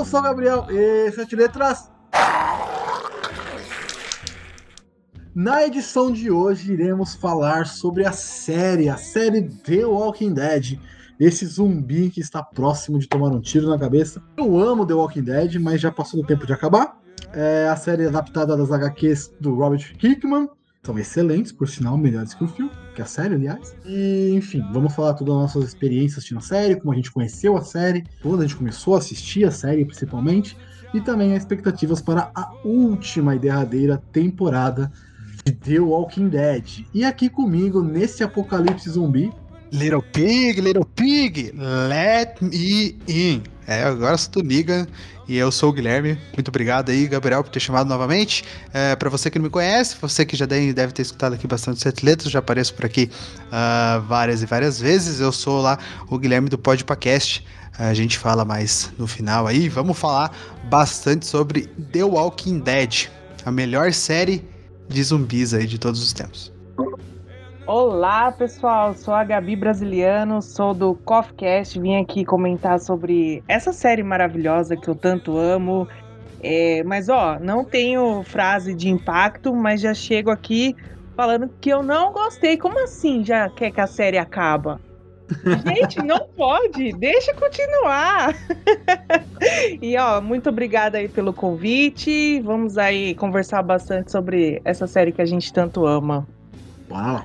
Eu sou o Gabriel e 7 letras. Na edição de hoje iremos falar sobre a série The Walking Dead. Esse zumbi que está próximo de tomar um tiro na cabeça. Eu amo The Walking Dead, mas já passou do tempo de acabar. É a série adaptada das HQs do Robert Hickman. São excelentes, por sinal, melhores que o filme, que a série, aliás. E, enfim, vamos falar todas as nossas experiências assistindo a série, como a gente conheceu a série, quando a gente começou a assistir a série, principalmente, e também as expectativas para a última e derradeira temporada de The Walking Dead. E aqui comigo, nesse apocalipse zumbi... Little Pig, let me in. É, agora sou do Negan e eu sou o Guilherme. Muito obrigado aí, Gabriel, por ter chamado novamente. É, pra você que não me conhece, você que já deve ter escutado aqui bastante 7 letras, já apareço por aqui várias e várias vezes. Eu sou lá o Guilherme do Podpacast. A gente fala mais no final aí. Vamos falar bastante sobre The Walking Dead, a melhor série de zumbis aí de todos os tempos. Olá pessoal, sou a Gabi Brasiliano, sou do CoffeeCast, vim aqui comentar sobre essa série maravilhosa que eu tanto amo, mas não tenho frase de impacto, mas já chego aqui falando que eu não gostei. Como assim já quer que a série acaba? Gente, não pode, deixa continuar. E muito obrigada aí pelo convite, vamos aí conversar bastante sobre essa série que a gente tanto ama. Uau!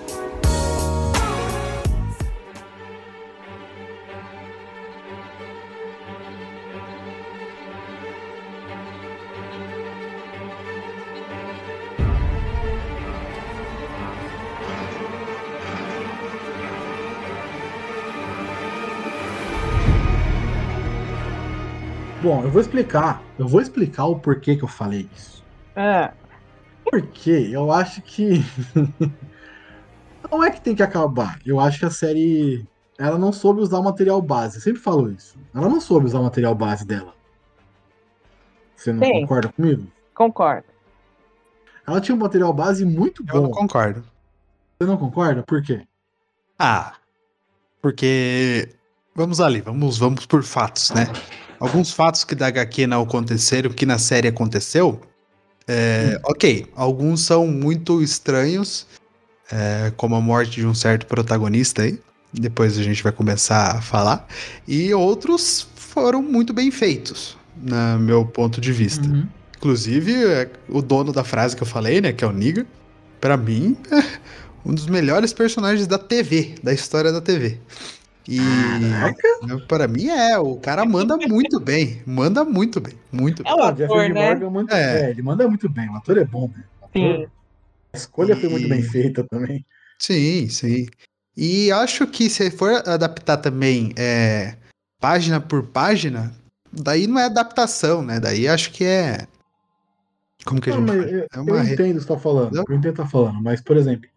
Bom, eu vou explicar o porquê que eu falei isso. É. Porque eu acho que não é que tem que acabar. Eu acho que a série, ela não soube usar o material base. Eu sempre falo isso. Ela não soube usar o material base dela. Você não concorda comigo? Concordo. Ela tinha um material base muito bom. Eu não concordo. Você não concorda? Por quê? Porque... Vamos por fatos, né? Alguns fatos que da HQ não aconteceram, que na série aconteceu, alguns são muito estranhos, como a morte de um certo protagonista aí, depois a gente vai começar a falar, e outros foram muito bem feitos, no meu ponto de vista. Uhum. Inclusive, o dono da frase que eu falei, né, que é o Negan, pra mim, é um dos melhores personagens da TV, da história da TV. E para mim o cara manda muito bem. É o ator, né? Ele manda muito bem, o ator é bom, né? Sim. A escolha foi muito bem feita também. Sim, sim. E acho que se for adaptar também página por página, daí não é adaptação, né? Daí acho que é... Como que a gente... Eu entendo o que você tá falando, mas, por exemplo,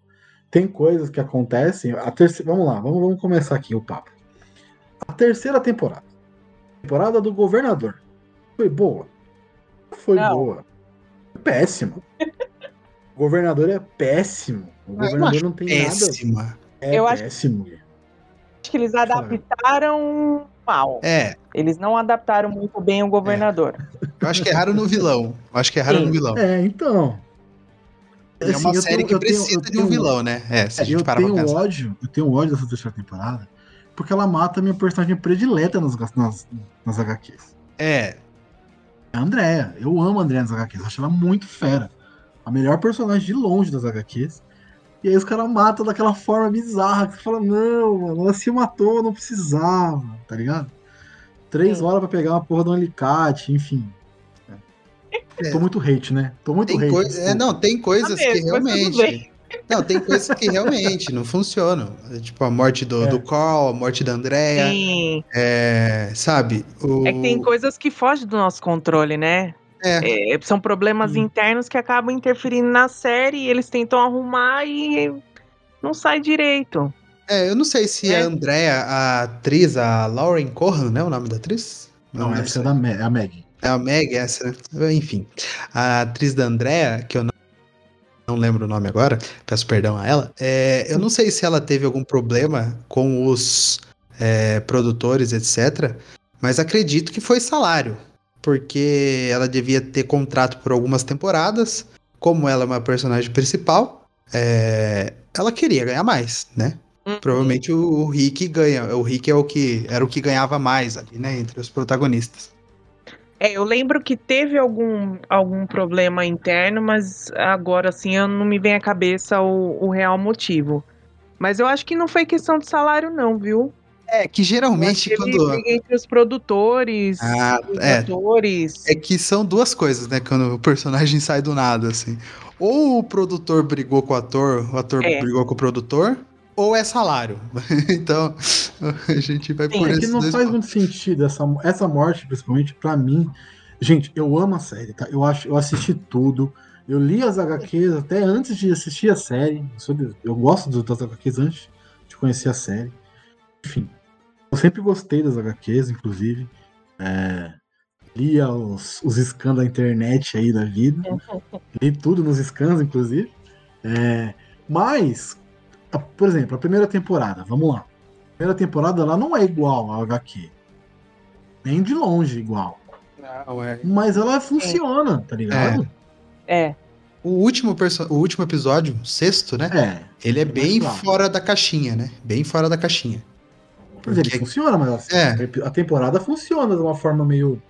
tem coisas que acontecem... Vamos começar aqui o papo. A terceira temporada. Temporada do governador. Foi boa? Não foi boa. Péssima. O governador é péssimo. O governador não tem péssima. Nada... péssimo. Acho que eles adaptaram mal. Eles não adaptaram muito bem o governador. Eu acho que erraram no vilão. Então... É uma série que precisa de um vilão, né? Se a gente parar pra pensar. Eu tenho ódio dessa terceira temporada, porque ela mata a minha personagem predileta nas HQs. A Andrea. Eu amo a Andrea nas HQs. Eu acho ela muito fera. A melhor personagem de longe das HQs. E aí os caras matam daquela forma bizarra, que você fala, não, mano, ela se matou, não precisava, tá ligado? 3 horas pra pegar uma porra de um alicate, enfim... Tô muito hate, né? Tem coisas que realmente não funcionam. Tipo, a morte do Carl, a morte da Andrea. Sim. Sabe? É que tem coisas que fogem do nosso controle, né? São problemas internos que acabam interferindo na série e eles tentam arrumar e não sai direito. É, eu não sei se a Andrea, a atriz, a Lauren Corran, né, o nome da atriz? Não, deve ser a Maggie. É a Maggie, essa, né? Enfim, a atriz da Andrea, que eu não lembro o nome agora, peço perdão a ela, eu não sei se ela teve algum problema com os produtores, etc., mas acredito que foi salário, porque ela devia ter contrato por algumas temporadas, como ela é uma personagem principal, ela queria ganhar mais, né? Provavelmente o Rick ganha. O Rick era o que ganhava mais ali, né? Entre os protagonistas. Eu lembro que teve algum problema interno, mas agora assim não me vem à cabeça o real motivo. Mas eu acho que não foi questão de salário, não, viu? É que geralmente quando entre os produtores, atores. É que são duas coisas, né? Quando o personagem sai do nada, assim. Ou o produtor brigou com o ator brigou com o produtor. Ou é salário. Então, a gente vai por isso. É que não faz muito sentido essa morte, principalmente, pra mim. Gente, eu amo a série, tá? Eu assisti tudo. Eu li as HQs até antes de assistir a série. Eu gosto das HQs antes de conhecer a série. Enfim, eu sempre gostei das HQs, inclusive. Li os scans da internet aí da vida. Li tudo nos scans, inclusive. Mas... Por exemplo, a primeira temporada, vamos lá. A primeira temporada, ela não é igual à HQ. Nem de longe igual. Não, mas ela funciona, tá ligado? O último episódio, o sexto, né? Ele é bem fora da caixinha, né? Bem fora da caixinha. Porque... Ele funciona, mas assim, a temporada funciona de uma forma meio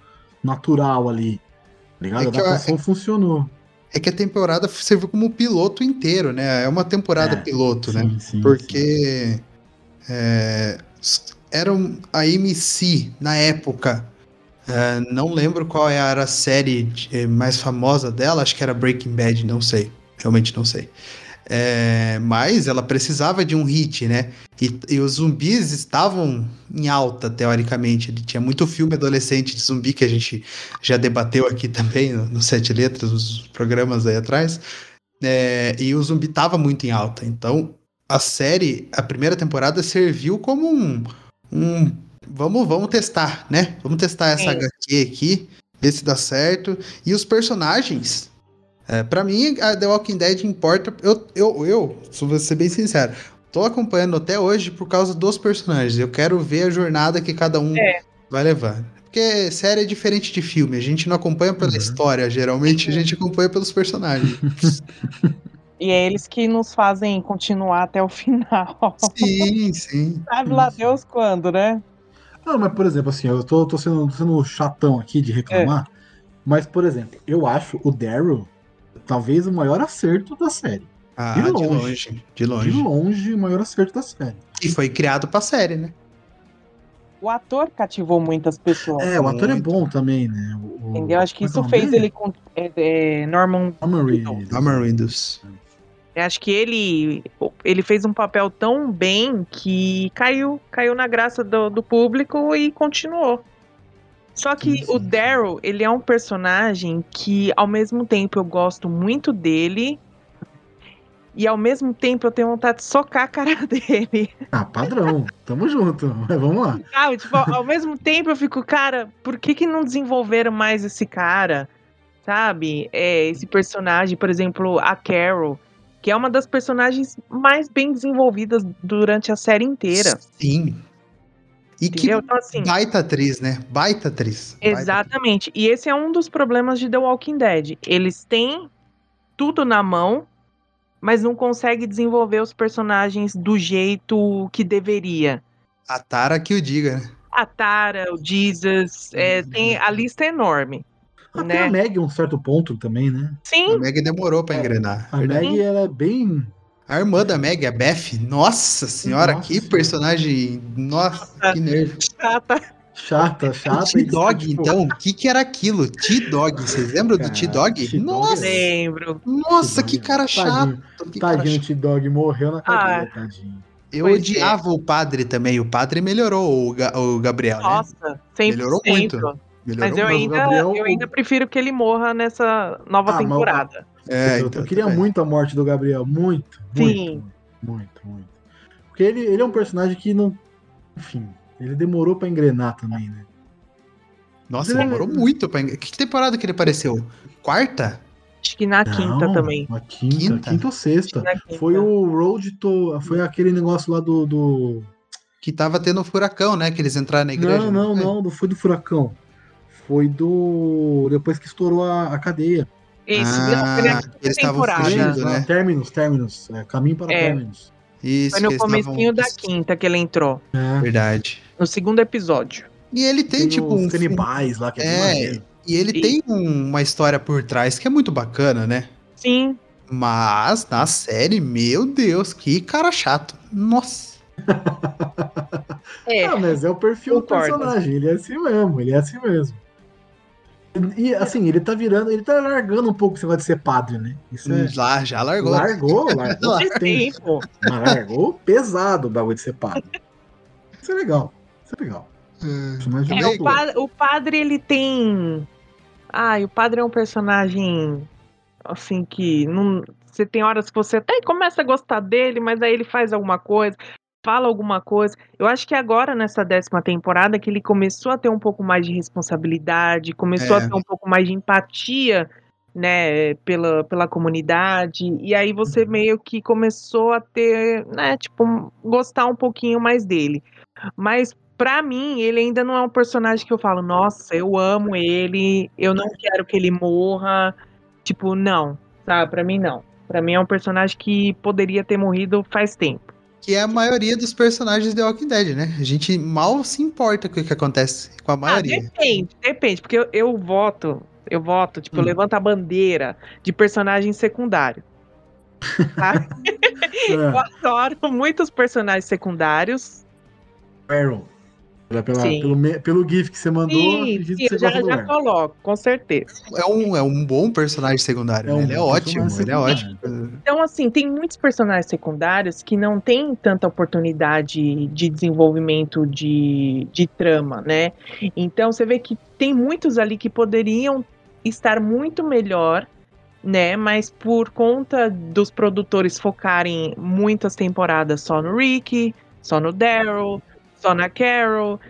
natural ali. Tá ligado? A adaptação funcionou. É que a temporada serviu como piloto inteiro, né? É uma temporada piloto, sim, né? Sim, porque era a MC na época. Não lembro qual era a série mais famosa dela. Acho que era Breaking Bad, não sei. Realmente não sei. Mas ela precisava de um hit, né? E os zumbis estavam em alta, teoricamente. Ele tinha muito filme adolescente de zumbi que a gente já debateu aqui também, no Sete Letras, nos programas aí atrás. E o zumbi estava muito em alta. Então, a primeira temporada serviu como um vamos testar, né? Vamos testar essa HQ aqui, ver se dá certo. E os personagens... pra mim, a The Walking Dead importa. Eu vou ser bem sincero, tô acompanhando até hoje por causa dos personagens. Eu quero ver a jornada que cada um vai levar. Porque série é diferente de filme. A gente não acompanha pela história, geralmente a gente acompanha pelos personagens. E é eles que nos fazem continuar até o final. Sim, sim. Sabe lá Deus quando, né? Não, mas por exemplo, assim, eu tô sendo chatão aqui de reclamar. Mas, por exemplo, eu acho o Daryl talvez o maior acerto da série. De longe, o maior acerto da série. E foi criado pra série, né? O ator cativou muitas pessoas. O ator é bom também, né? Entendeu? Acho que isso fez ele com Norman Reedus. Acho que ele fez um papel tão bem que caiu na graça do público e continuou. Só que sim. O Daryl, ele é um personagem que, ao mesmo tempo, eu gosto muito dele e, ao mesmo tempo, eu tenho vontade de socar a cara dele. Ah, padrão. Tamo junto. Mas vamos lá. Ah, tipo, ao mesmo tempo, eu fico, cara, por que não desenvolveram mais esse cara? Sabe? Esse personagem, por exemplo, a Carol, que é uma das personagens mais bem desenvolvidas durante a série inteira. Sim. E entendeu? Que então, assim, baita atriz, né? Baita atriz. Exatamente. Baita atriz. E esse é um dos problemas de The Walking Dead. Eles têm tudo na mão, mas não conseguem desenvolver os personagens do jeito que deveria. A Tara que o diga, né? A Tara, o Jesus, tem a lista enorme. Até a Maggie, um certo ponto também, né? Sim. A Maggie demorou pra engrenar. A Maggie, ela é bem... A irmã da Maggie, a Beth, nossa senhora, que personagem, nossa, que nervo. Chata. T-Dog, tipo... então, o que era aquilo? T-Dog, vocês lembram do T-Dog? Nossa, lembro. Nossa, que cara chato. Tadinho, T-Dog morreu na cadeia, tadinho. Eu odiava o padre também, o padre melhorou o Gabriel, nossa, né? Melhorou muito. Mas eu ainda prefiro que ele morra nessa nova temporada. Eu queria muito a morte do Gabriel, muito. Sim. Muito. Muito, muito. Porque ele é um personagem que não... Enfim, ele demorou pra engrenar também, né? Nossa, ele demorou muito pra engrenar. Que temporada que ele apareceu? Quarta? Acho que na quinta também. Na quinta ou sexta. Quinta. Foi o Road to... Foi aquele negócio lá do... Que tava tendo um furacão, né? Que eles entraram na igreja. Não foi do furacão. Foi do... Depois que estourou a cadeia. Isso, eles estavam fugindo, né? Terminus. Caminho para Terminus. Isso, foi no comecinho da quinta que ele entrou. É. Verdade. No segundo episódio. E ele tem tipo um... canibais lá. Que e ele tem uma história por trás que é muito bacana, né? Sim. Mas na série, meu Deus, que cara chato. Nossa. Mas é o perfil do personagem. Ele é assim mesmo. E assim, ele tá largando um pouco esse negócio de ser padre, né? Isso é... Já largou. Largou tempo. Mas largou pesado o bagulho de ser padre. Isso é legal. O padre, ele tem... o padre é um personagem assim que não... Você tem horas que você até começa a gostar dele, mas aí ele faz alguma coisa, fala alguma coisa. Eu acho que agora, nessa 10ª temporada, que ele começou a ter um pouco mais de responsabilidade, começou a ter um pouco mais de empatia, né, pela comunidade, e aí você meio que começou a ter, né, tipo, gostar um pouquinho mais dele. Mas, pra mim, ele ainda não é um personagem que eu falo, nossa, eu amo ele, eu não quero que ele morra, tipo, não, sabe, pra mim não. Pra mim é um personagem que poderia ter morrido faz tempo. Que é a maioria dos personagens de The Walking Dead, né? A gente mal se importa com o que acontece com a maioria. Depende, porque eu voto, tipo, eu levanto a bandeira de personagem secundário. Tá? Eu adoro muitos personagens secundários. Carol. Pelo GIF que você mandou, eu já coloco, com certeza. É um bom personagem secundário, né? Ele é ótimo. Então, assim, tem muitos personagens secundários que não tem tanta oportunidade de desenvolvimento de trama, né? Então, você vê que tem muitos ali que poderiam estar muito melhor, né? Mas por conta dos produtores focarem muitas temporadas só no Rick, só no Daryl, só na Carol,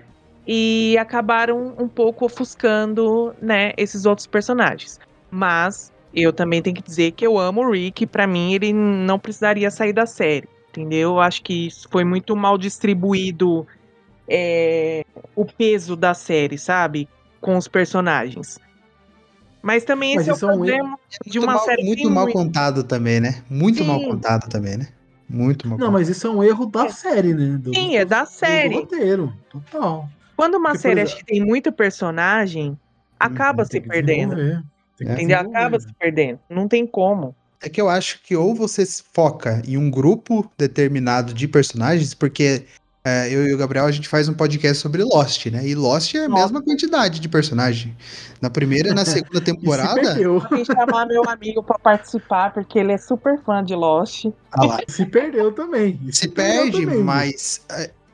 e acabaram um pouco ofuscando, né, esses outros personagens. Mas eu também tenho que dizer que eu amo o Rick, pra mim ele não precisaria sair da série, entendeu? Eu acho que isso foi muito mal distribuído, o peso da série, sabe? Com os personagens. Mas também esse é o problema de uma série muito mal contado também, né? Muito mal contado. Mas isso é um erro da série, né? É da série. Do roteiro, total. Quando uma série que tem muito personagem, acaba se perdendo. Entendeu? Acaba se perdendo. Não tem como. É que eu acho que ou você foca em um grupo determinado de personagens, porque eu e o Gabriel, a gente faz um podcast sobre Lost, né? E Lost é a mesma quantidade de personagem. Na primeira e na segunda temporada... Eu vou chamar meu amigo pra participar, porque ele é super fã de Lost. Se perdeu também. Se perde também.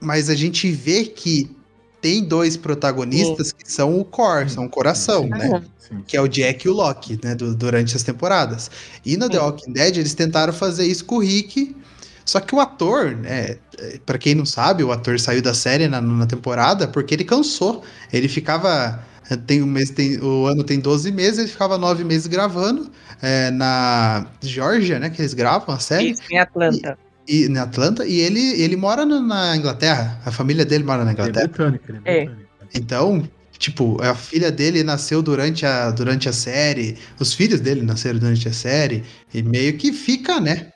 Mas a gente vê que tem dois protagonistas que são o core, são o coração, né? Sim. Que é o Jack e o Locke, né? Durante as temporadas. E no The Walking Dead, eles tentaram fazer isso com o Rick... Só que o ator, né, pra quem não sabe, o ator saiu da série na temporada porque ele cansou. Ele ficava... o ano tem 12 meses, ele ficava 9 meses gravando na Geórgia, né, que eles gravam a série. Isso, em Atlanta. E ele mora na Inglaterra. A família dele mora na Inglaterra. Ele é britânico. Então... Tipo, a filha dele nasceu durante a série, os filhos dele nasceram durante a série, e meio que fica, né?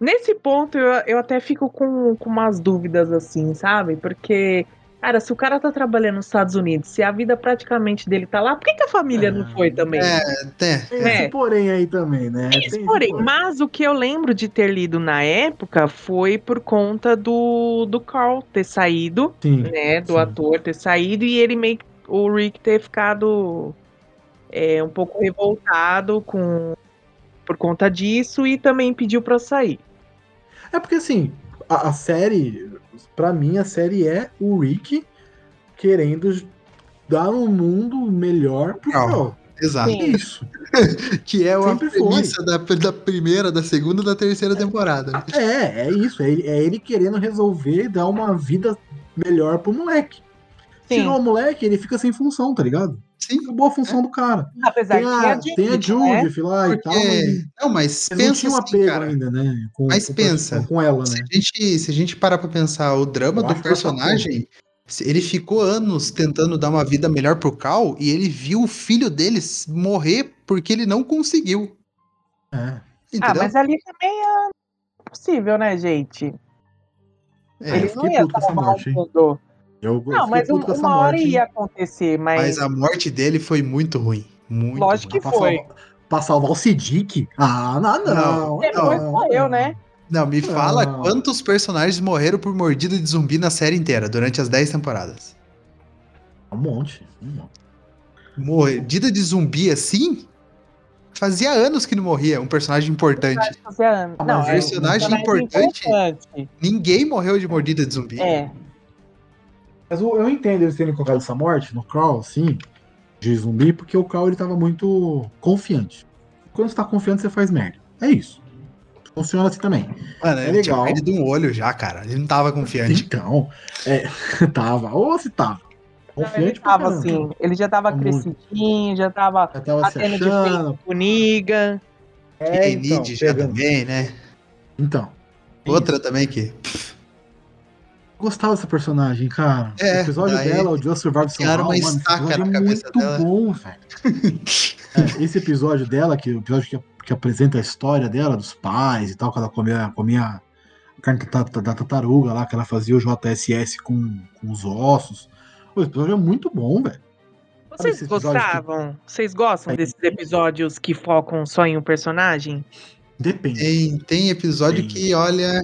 Nesse ponto, eu até fico com umas dúvidas, assim, sabe? Porque, cara, se o cara tá trabalhando nos Estados Unidos, se a vida praticamente dele tá lá, por que a família não foi também? Tem esse porém aí também, né? Tem esse porém. Mas o que eu lembro de ter lido na época foi por conta do Carl ter saído, ator ter saído, e ele meio que o Rick ter ficado um pouco revoltado por conta disso, e também pediu pra sair. É porque, assim, a série, pra mim, a série é o Rick querendo dar um mundo melhor pro Carl. Exato. Sim. Isso. Que é a premissa da primeira, da segunda e da terceira temporada. É isso. É ele querendo resolver e dar uma vida melhor pro moleque. Sim. Se não o moleque, ele fica sem função, tá ligado? Sim. Acabou a função do cara. Apesar que tem a Judith lá e tal. Mas não, mas pensa não assim, cara. Ainda, né? Mas pensa. Com ela, né? Se a gente parar pra pensar o drama do personagem... Ele ficou anos tentando dar uma vida melhor pro Carl e ele viu o filho dele morrer porque ele não conseguiu. É. Ah, mas ali também é possível, né, gente? É, ele não ia salvar o mundo. Não, mas uma hora ia acontecer. Mas a morte dele foi muito ruim. Muito lógico ruim. Que foi. Pra salvar o Siddiq? Ah, não. Depois morreu, né? Não, me fala quantos personagens morreram por mordida de zumbi na série inteira, durante as 10 temporadas. Um monte. Mordida de zumbi assim? Fazia anos que não morria um personagem importante. Não, personagem importante. Ninguém morreu de mordida de zumbi. É. Mas eu entendo eles terem colocado essa morte no Carl, assim, de zumbi, porque o Carl ele tava muito confiante. Quando você tá confiante, você faz merda. É isso. Funciona assim também. Mano, é legal. Ele tinha perdido um olho já, cara. Ele não tava confiante. Então, tava. Ou se tava. Confiante pra caramba. Assim, ele já tava crescidinho, já tava batendo de frente com Negan. É, e então, Enid já também, né? Então. Outra também que... Gostava dessa personagem, cara. O episódio dela, o Just Survive São Paulo, uma estaca na cabeça dela. Muito bom, velho. Esse episódio dela, que o episódio que apresenta a história dela, dos pais e tal, que ela comia a carne da tartaruga lá, que ela fazia o JSS com os ossos. O episódio é muito bom, velho. Vocês gostavam? Vocês gostam desses episódios que focam só em um personagem? Depende. Tem episódio que, olha...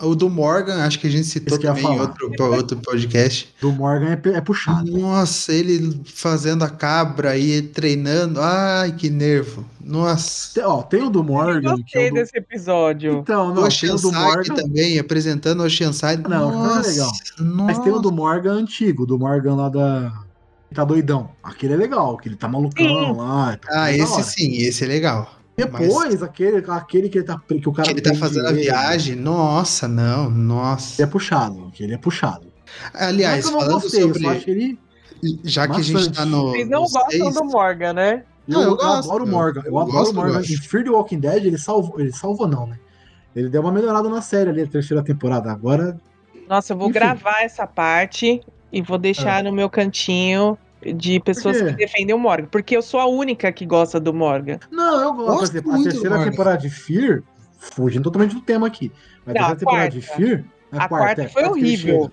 o do Morgan, acho que a gente citou também em outro podcast. Do Morgan é puxado. Nossa, ele fazendo a cabra e treinando. Ai, que nervo. Nossa. Tem o do Morgan. Eu gostei desse episódio. Então, não, tem o do Morgan também, apresentando o Oceanside. Não, é legal. Nossa. Mas tem o do Morgan antigo, do Morgan lá da... Tá doidão. Aquele é legal, que ele tá malucão lá. Tá esse sim, esse é legal. Depois, aquele que ele tá... Que o cara que ele tá fazendo a viagem. Nossa, nossa. Ele é puxado. Aliás, falando sobre... Eu acho que ele... Já que a gente tá no... Vocês não gostam do Morgan, né? Não, eu gosto. Adoro o Morgan. Eu adoro o Morgan. Em Fear the Walking Dead, ele salvou não, né? Ele deu uma melhorada na série ali, a terceira temporada. Agora... Nossa, eu vou gravar essa parte e vou deixar no meu cantinho... De pessoas que defendem o Morgan. Porque eu sou a única que gosta do Morgan. Não, eu gosto. A terceira temporada de Fear, fugindo totalmente do tema aqui. Mas não, a terceira temporada de Fear, a quarta foi horrível.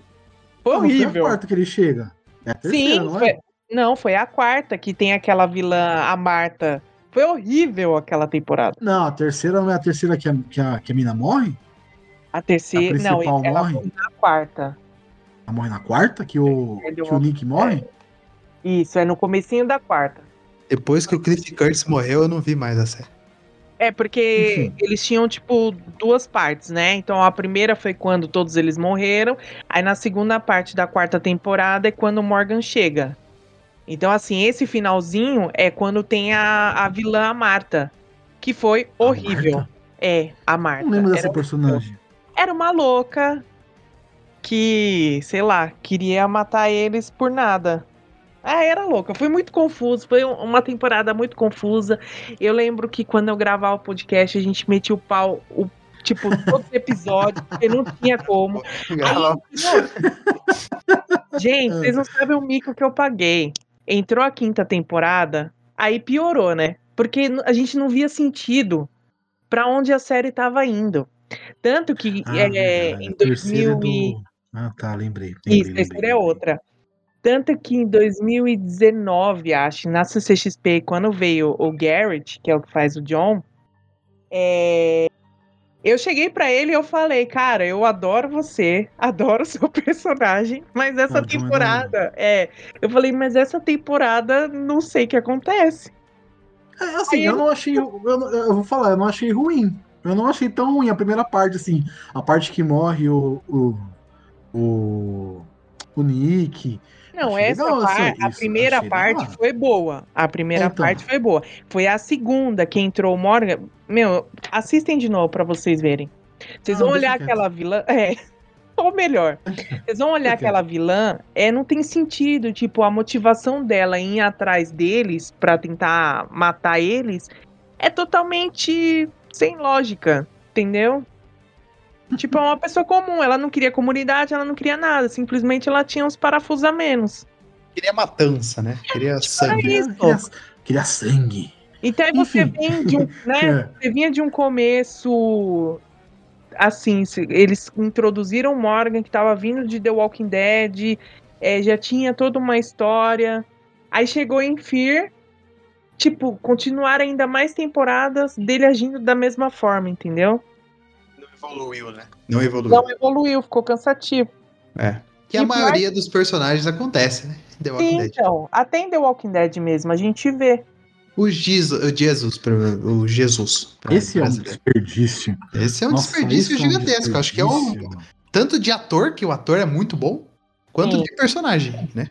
Foi horrível. Foi a quarta que ele chega. É a terceira, sim, não é? Foi a quarta que tem aquela vilã, a Marta. Foi horrível aquela temporada. Não, a terceira não é a terceira que a mina morre? A terceira. Não, ela morre na quarta. Ela morre na quarta? Que o Nick morre? Isso, é no comecinho da quarta. Depois que o Cliff Curtis morreu, eu não vi mais a série. É, porque eles tinham, tipo, duas partes, né? Então, a primeira foi quando todos eles morreram. Aí, na segunda parte da quarta temporada, é quando o Morgan chega. Então, assim, esse finalzinho é quando tem a vilã, a Marta. Que foi horrível. Marta? É, a Marta. Não lembro dessa personagem. Era uma louca que, sei lá, queria matar eles por nada. Ah, era louca, foi muito confuso, foi uma temporada muito confusa. Eu lembro que quando eu gravava o podcast, a gente metia o pau, todos os episódios, porque não tinha como. Aí, gente, vocês não sabem o mico que eu paguei. Entrou a quinta temporada, aí piorou, né? Porque a gente não via sentido pra onde a série tava indo. Tanto que em 2000... Ah, tá, lembrei. Isso, essa é outra. Tanto que em 2019, acho, na CCXP, quando veio o Garrett, que é o que faz o John, eu cheguei pra ele e eu falei, cara, eu adoro você, adoro o seu personagem, mas essa temporada... eu falei, mas essa temporada não sei o que acontece. Eu vou falar, eu não achei ruim. Eu não achei tão ruim a primeira parte, assim. A parte que morre o o Nick. Não, achei essa legal, a primeira parte foi boa. A primeira parte foi boa. Foi a segunda que entrou o Morgan. Meu, assistem de novo pra vocês verem. Vocês vão olhar aquela vilã. É. Ou melhor, vocês vão olhar aquela vilã, não tem sentido, tipo, a motivação dela em ir atrás deles pra tentar matar eles é totalmente sem lógica, entendeu? Tipo, é uma pessoa comum, ela não queria comunidade, ela não queria nada, simplesmente ela tinha uns parafusos a menos. Queria matança, né? Queria sangue. Queria sangue. Então aí você vinha de um, né? Você vinha de um começo... Assim, eles introduziram Morgan, que tava vindo de The Walking Dead, já tinha toda uma história. Aí chegou em Fear, tipo, continuaram ainda mais temporadas dele agindo da mesma forma, entendeu? Não evoluiu, né? Não evoluiu, ficou cansativo. É. Que a maioria dos personagens acontece, né? The Walking Dead. Então, até em The Walking Dead mesmo, a gente vê. O Jesus. Esse é um desperdício. Esse é um desperdício gigantesco. Acho que é um... Tanto de ator, que o ator é muito bom, quanto de personagem, né?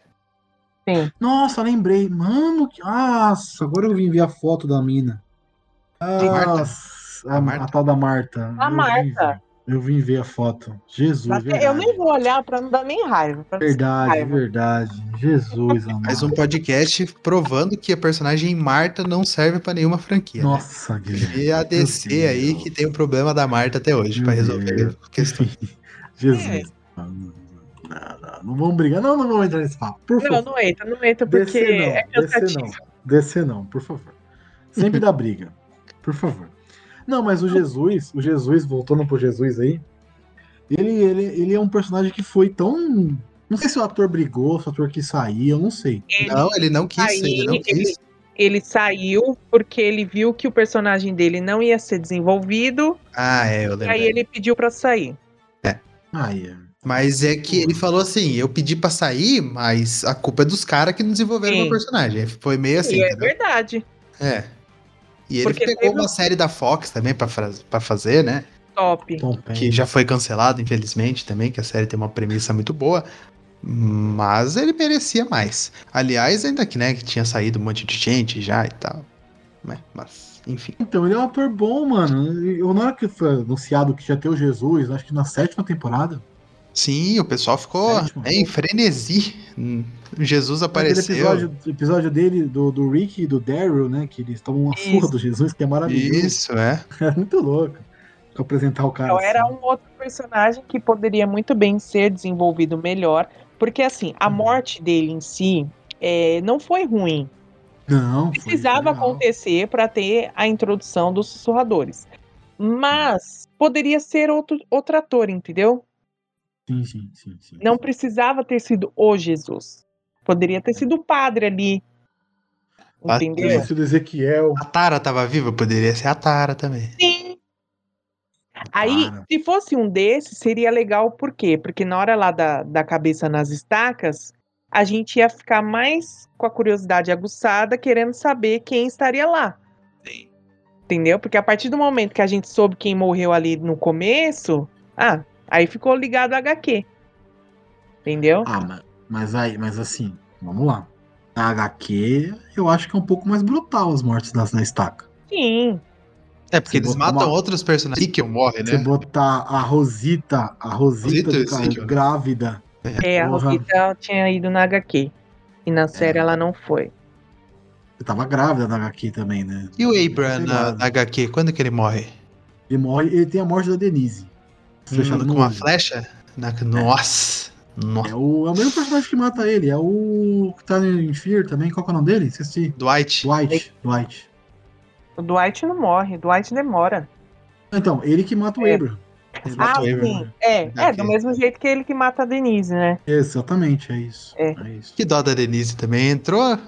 Sim. Nossa, lembrei. Mano, que... Nossa, agora eu vim ver a foto da mina. A tal da Marta. Eu vim ver a foto. Jesus, eu nem vou olhar pra não dar nem raiva. Verdade. Jesus, amor. Mais um podcast provando que a personagem Marta não serve pra nenhuma franquia. Nossa, Guilherme. E a DC aí que tem o problema da Marta até hoje pra resolver a questão. Jesus. Não vamos brigar. Não vamos entrar nesse papo. Por favor. Não entra porque DC não, é cansativo. DC não, por favor. Sempre dá briga. Por favor. Não, mas o Jesus, voltando pro Jesus aí, ele é um personagem que foi tão... Não sei se o ator brigou, se o ator quis sair, eu não sei. Ele não quis sair. Ele saiu porque ele viu que o personagem dele não ia ser desenvolvido. Ah, é, eu lembro. Aí ele pediu pra sair. É. Mas é que ele falou assim, eu pedi pra sair, mas a culpa é dos caras que não desenvolveram o meu personagem. Foi meio assim. É verdade. É. E ele pegou uma série da Fox também pra fazer, né? Top. Que já foi cancelado, infelizmente, também, que a série tem uma premissa muito boa. Mas ele merecia mais. Aliás, ainda que, né, que tinha saído um monte de gente já e tal. Mas, enfim. Então, ele é um ator bom, mano. Eu, na hora que foi anunciado que já tem o Jesus, acho que na 7ª temporada... Sim, o pessoal ficou em frenesi. Jesus apareceu. Episódio dele, do Rick e do Daryl, né? Que eles tomam uma surra do Jesus, que é maravilhoso. Isso, é. É muito louco apresentar o cara. Então, assim, era um outro personagem que poderia muito bem ser desenvolvido melhor. Porque, assim, a morte dele em si não foi ruim. Não. Precisava acontecer para ter a introdução dos sussurradores. Mas poderia ser outro ator, entendeu? Sim. Não precisava ter sido o Jesus. Poderia ter sido o padre ali. Entendeu? Poderia ter sido Ezequiel. A Tara estava viva, poderia ser a Tara também. Sim. Aí, se fosse um desses, seria legal, por quê? Porque na hora lá da cabeça nas estacas, a gente ia ficar mais com a curiosidade aguçada, querendo saber quem estaria lá. Sim. Entendeu? Porque a partir do momento que a gente soube quem morreu ali no começo... Aí ficou ligado a HQ. Entendeu? Mas assim, vamos lá. A HQ, eu acho que é um pouco mais brutal as mortes na estaca. Sim. É, porque eles matam outros personagens que morrem, né? Você botar a Rosita, grávida. A Rosita tinha ido na HQ. E na série ela não foi. Você tava grávida na HQ também, né? E o Abraham na HQ, quando que ele morre? Ele tem a morte da Denise. Fechando com uma flecha? Nossa. É o mesmo personagem que mata ele. É o que tá em Fear também. Qual que é o nome dele? Esqueci. Dwight. O Dwight não morre. Dwight demora. Então, ele que mata o Abraham. Sim. Do mesmo jeito que ele que mata a Denise, né? Exatamente, é isso. Que dó da Denise também. Entrou,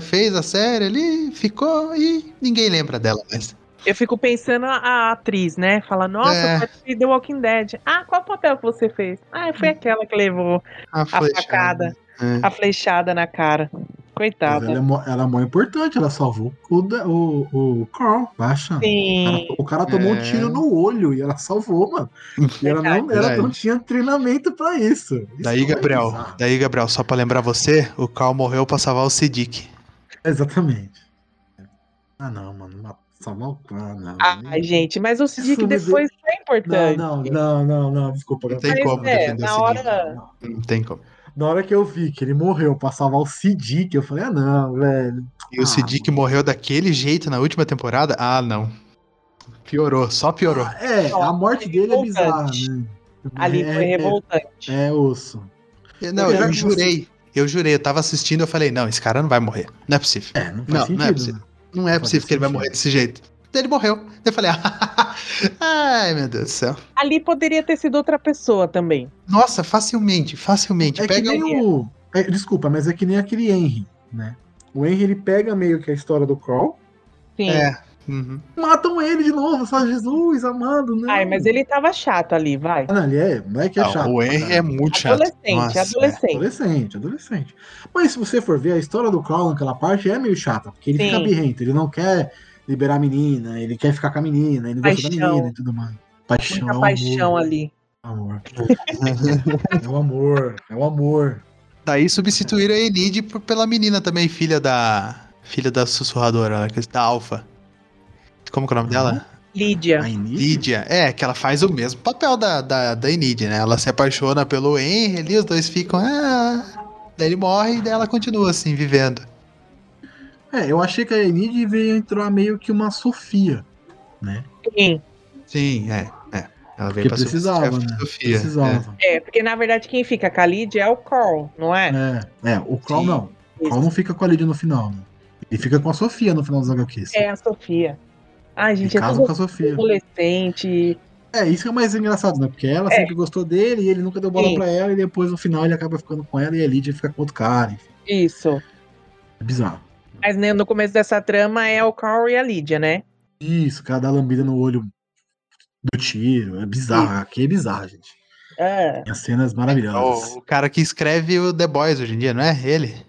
fez a série ali, ficou e ninguém lembra dela mais. Eu fico pensando a atriz, né? Fala, nossa, eu participei The Walking Dead. Qual papel que você fez? Foi aquela que levou a facada, a flechada na cara. Coitada. Ela é muito importante, ela salvou o Carl, baixa. Sim. O cara tomou um tiro no olho e ela salvou, mano. E ela não tinha treinamento pra isso. Daí, Gabriel, só pra lembrar você, o Carl morreu pra salvar o Siddiq. Exatamente. Ah, não, mano, não. Ah, gente, mas o Siddiq depois foi importante. Não, desculpa. Não tem como defender o Siddiq. Não tem como. Na hora que eu vi que ele morreu pra salvar o Siddiq, eu falei, ah, não, velho. E o Siddiq morreu daquele jeito na última temporada? Ah, não. Piorou, só piorou. A morte dele é bizarra, né? Ali foi revoltante. É osso. Não, eu jurei, eu tava assistindo, eu falei, não, esse cara não vai morrer, não é possível. Não é possível que ele vai morrer desse jeito. Daí ele morreu. Daí eu falei, ai, meu Deus do céu. Ali poderia ter sido outra pessoa também. Nossa, facilmente. É pega que nem o... Desculpa, mas é que nem aquele Henry, né? O Henry, ele pega meio que a história do Carl. Sim. Uhum. Matam ele de novo, só Jesus amado, né? Ai, mas ele tava chato ali, vai. Não, ele é chato. O Henry é muito chato. Adolescente. Mas se você for ver, a história do Carl naquela parte é meio chata, porque ele fica birrento, ele não quer liberar a menina, ele quer ficar com a menina, ele gosta da menina e tudo mais. Paixão, muita paixão ali. Amor. É o amor. Daí substituíram a Enid pela menina também, filha da sussurradora, da Alpha. Como que é o nome dela? Lídia. É, que ela faz o mesmo papel da Enid, né? Ela se apaixona pelo Henry ali, os dois ficam... Daí ele morre e daí ela continua assim, vivendo. Eu achei que a Enid veio entrar meio que uma Sofia, né? Sim, é. Ela veio pra Sofia. Precisava. Porque na verdade quem fica com a Lídia é o Carl, não é? O Carl sim, não. O Carl não fica com a Lídia no final, né? Ele fica com a Sofia no final dos HQs. É, a Sofia. Ai, gente, é tudo com a Sofia. Adolescente. Isso que é o mais engraçado, né? Porque ela sempre gostou dele e ele nunca deu bola pra ela e depois no final ele acaba ficando com ela e a Lídia fica com outro cara, enfim. Isso. É bizarro. Mas né, no começo dessa trama é o Carl e a Lídia, né? Isso, cada lambida no olho do tiro. É bizarro, aqui é bizarro, gente. Tem as cenas maravilhosas. O cara que escreve o The Boys hoje em dia, não é? Ele?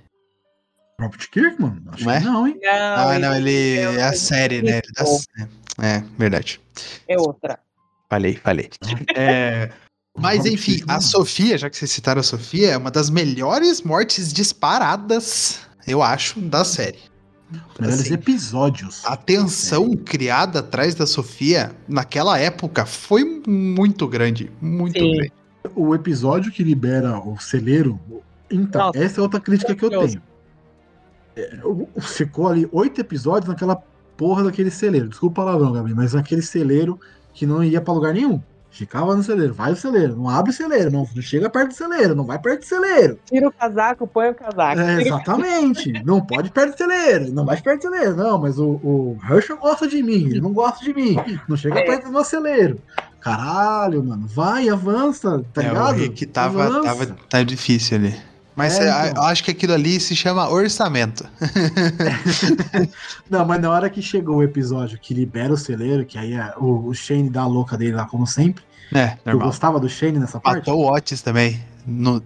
Robert Kirkman? Acho que não, hein? Não, ele é a série, né? É, verdade. É outra. Falei. Mas enfim, a Sofia, já que vocês citaram a Sofia, é uma das melhores mortes disparadas... eu acho, da série. Melhores episódios. A tensão criada atrás da Sofia naquela época foi muito grande. O episódio que libera o celeiro, então, nossa, essa é outra crítica que eu tenho. Ficou ali 8 episódios naquela porra daquele celeiro. Desculpa o palavrão, Gabriel, mas naquele celeiro que não ia pra lugar nenhum. Ficava no celeiro, vai no celeiro, não abre o celeiro, não chega perto do celeiro, não vai perto do celeiro. Tira o casaco, põe o casaco. Exatamente, não pode perto do celeiro, não vai perto do celeiro, não, mas o Herschel gosta de mim, ele não gosta de mim, não chega perto do meu celeiro. Caralho, mano, vai, avança, tá ligado? O Rick tava difícil ali. Mas então, acho que aquilo ali se chama orçamento. Não, mas na hora que chegou o episódio que libera o celeiro, que aí o Shane dá a louca dele lá, como sempre. Eu gostava do Shane nessa parte. Matou o Otis também.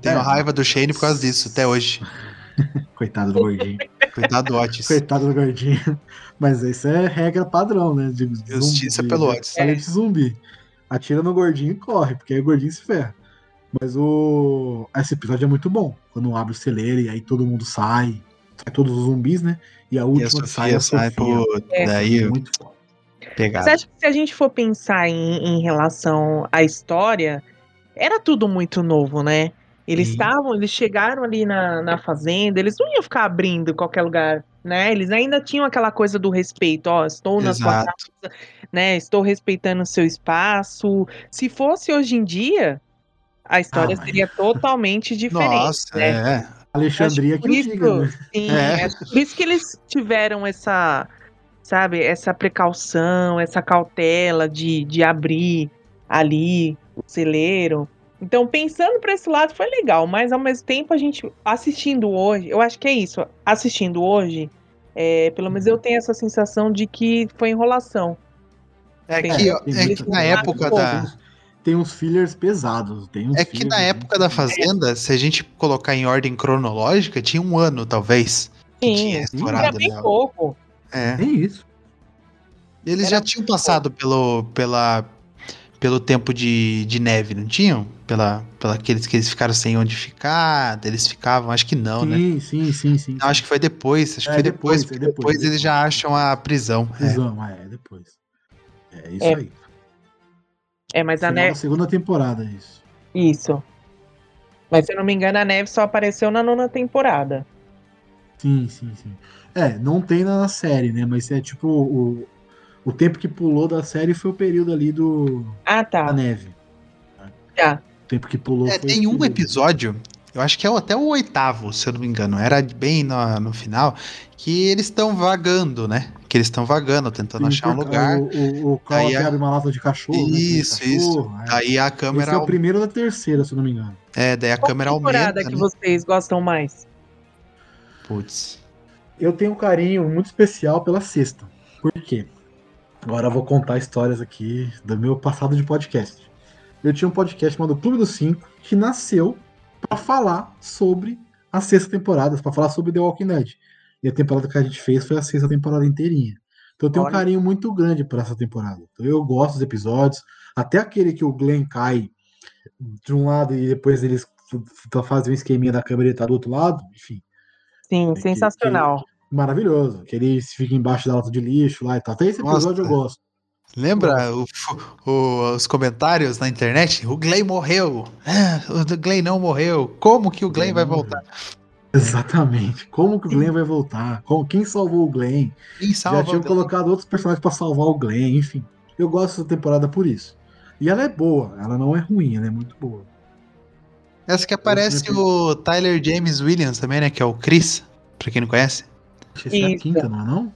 Tenho raiva do Shane por causa disso, até hoje. Coitado do gordinho. Coitado do Otis. Coitado do gordinho. Mas isso é regra padrão, né? De justiça zumbi, pelo Otis. De zumbi. Atira no gordinho e corre, porque aí o gordinho se ferra. Mas esse episódio é muito bom. Quando abre o celeiro e aí todo mundo sai. Sai todos os zumbis, né? E a última sai por... Daí é muito foda. Você acha que se a gente for pensar em relação à história, era tudo muito novo, né? Eles chegaram ali na fazenda, eles não iam ficar abrindo qualquer lugar, né? Eles ainda tinham aquela coisa do respeito, estou na sua casa, né? Estou respeitando o seu espaço. Se fosse hoje em dia... a história seria totalmente diferente. Nossa, né? Alexandria que eu digo, né? Sim, por isso que eles tiveram essa, sabe, essa precaução, essa cautela de abrir ali o celeiro. Então, pensando para esse lado, foi legal, mas ao mesmo tempo, a gente assistindo hoje, eu acho que é isso, assistindo hoje, pelo menos eu tenho essa sensação de que foi enrolação. Que na época da... tem uns fillers pesados. Que na época da Fazenda, se a gente colocar em ordem cronológica, tinha um ano, talvez. que tinha restaurado era bem dela. Pouco. É isso. Eles era já tinham passado pelo tempo de neve, não tinham? Pela aqueles que eles ficaram sem onde ficar, eles ficavam, acho que não, sim, né? Sim. Não, acho que foi depois, depois eles já acham a prisão. Depois. É isso aí. É, mas a neve... segunda temporada, isso. Isso. Mas se eu não me engano, a neve só apareceu na 9ª temporada. Sim. É, não tem na série, né? Mas é tipo... O tempo que pulou da série foi o período ali do... da neve. Tá. O tempo que pulou foi... Tem um episódio, eu acho que é até o 8º, se eu não me engano. Era bem no final, que eles estão vagando, né? Que eles estão vagando, tentando achar um lugar. O Carl abre uma lata de cachorro. Isso. Aí a câmera... Esse é o primeiro da 3ª, se eu não me engano. É, daí a câmera aumenta. Qual temporada que vocês gostam mais? Putz. Eu tenho um carinho muito especial pela 6ª. Por quê? Agora eu vou contar histórias aqui do meu passado de podcast. Eu tinha um podcast chamado Clube dos 5, que nasceu para falar sobre a 6ª temporada, para falar sobre The Walking Dead. E a temporada que a gente fez foi a 6ª temporada inteirinha. Então eu tenho um carinho muito grande por essa temporada. Então, eu gosto dos episódios, até aquele que o Glenn cai de um lado e depois eles fazem um esqueminha da câmera e tá do outro lado, enfim. Sim, sensacional. Maravilhoso, que ele fica embaixo da lata de lixo lá e tal. Até esse episódio eu gosto. Lembra os comentários na internet? O Glenn morreu. O Glenn não morreu. Como que o Glenn vai voltar? Exatamente. Como que o Glenn vai voltar? Quem salvou o Glenn? Já tinham colocado outros personagens pra salvar o Glenn, enfim. Eu gosto dessa temporada por isso. E ela é boa. Ela não é ruim, ela é muito boa. Essa que aparece o Tyler James Williams também, né? Que é o Chris, pra quem não conhece. Essa é a 5ª, não é não?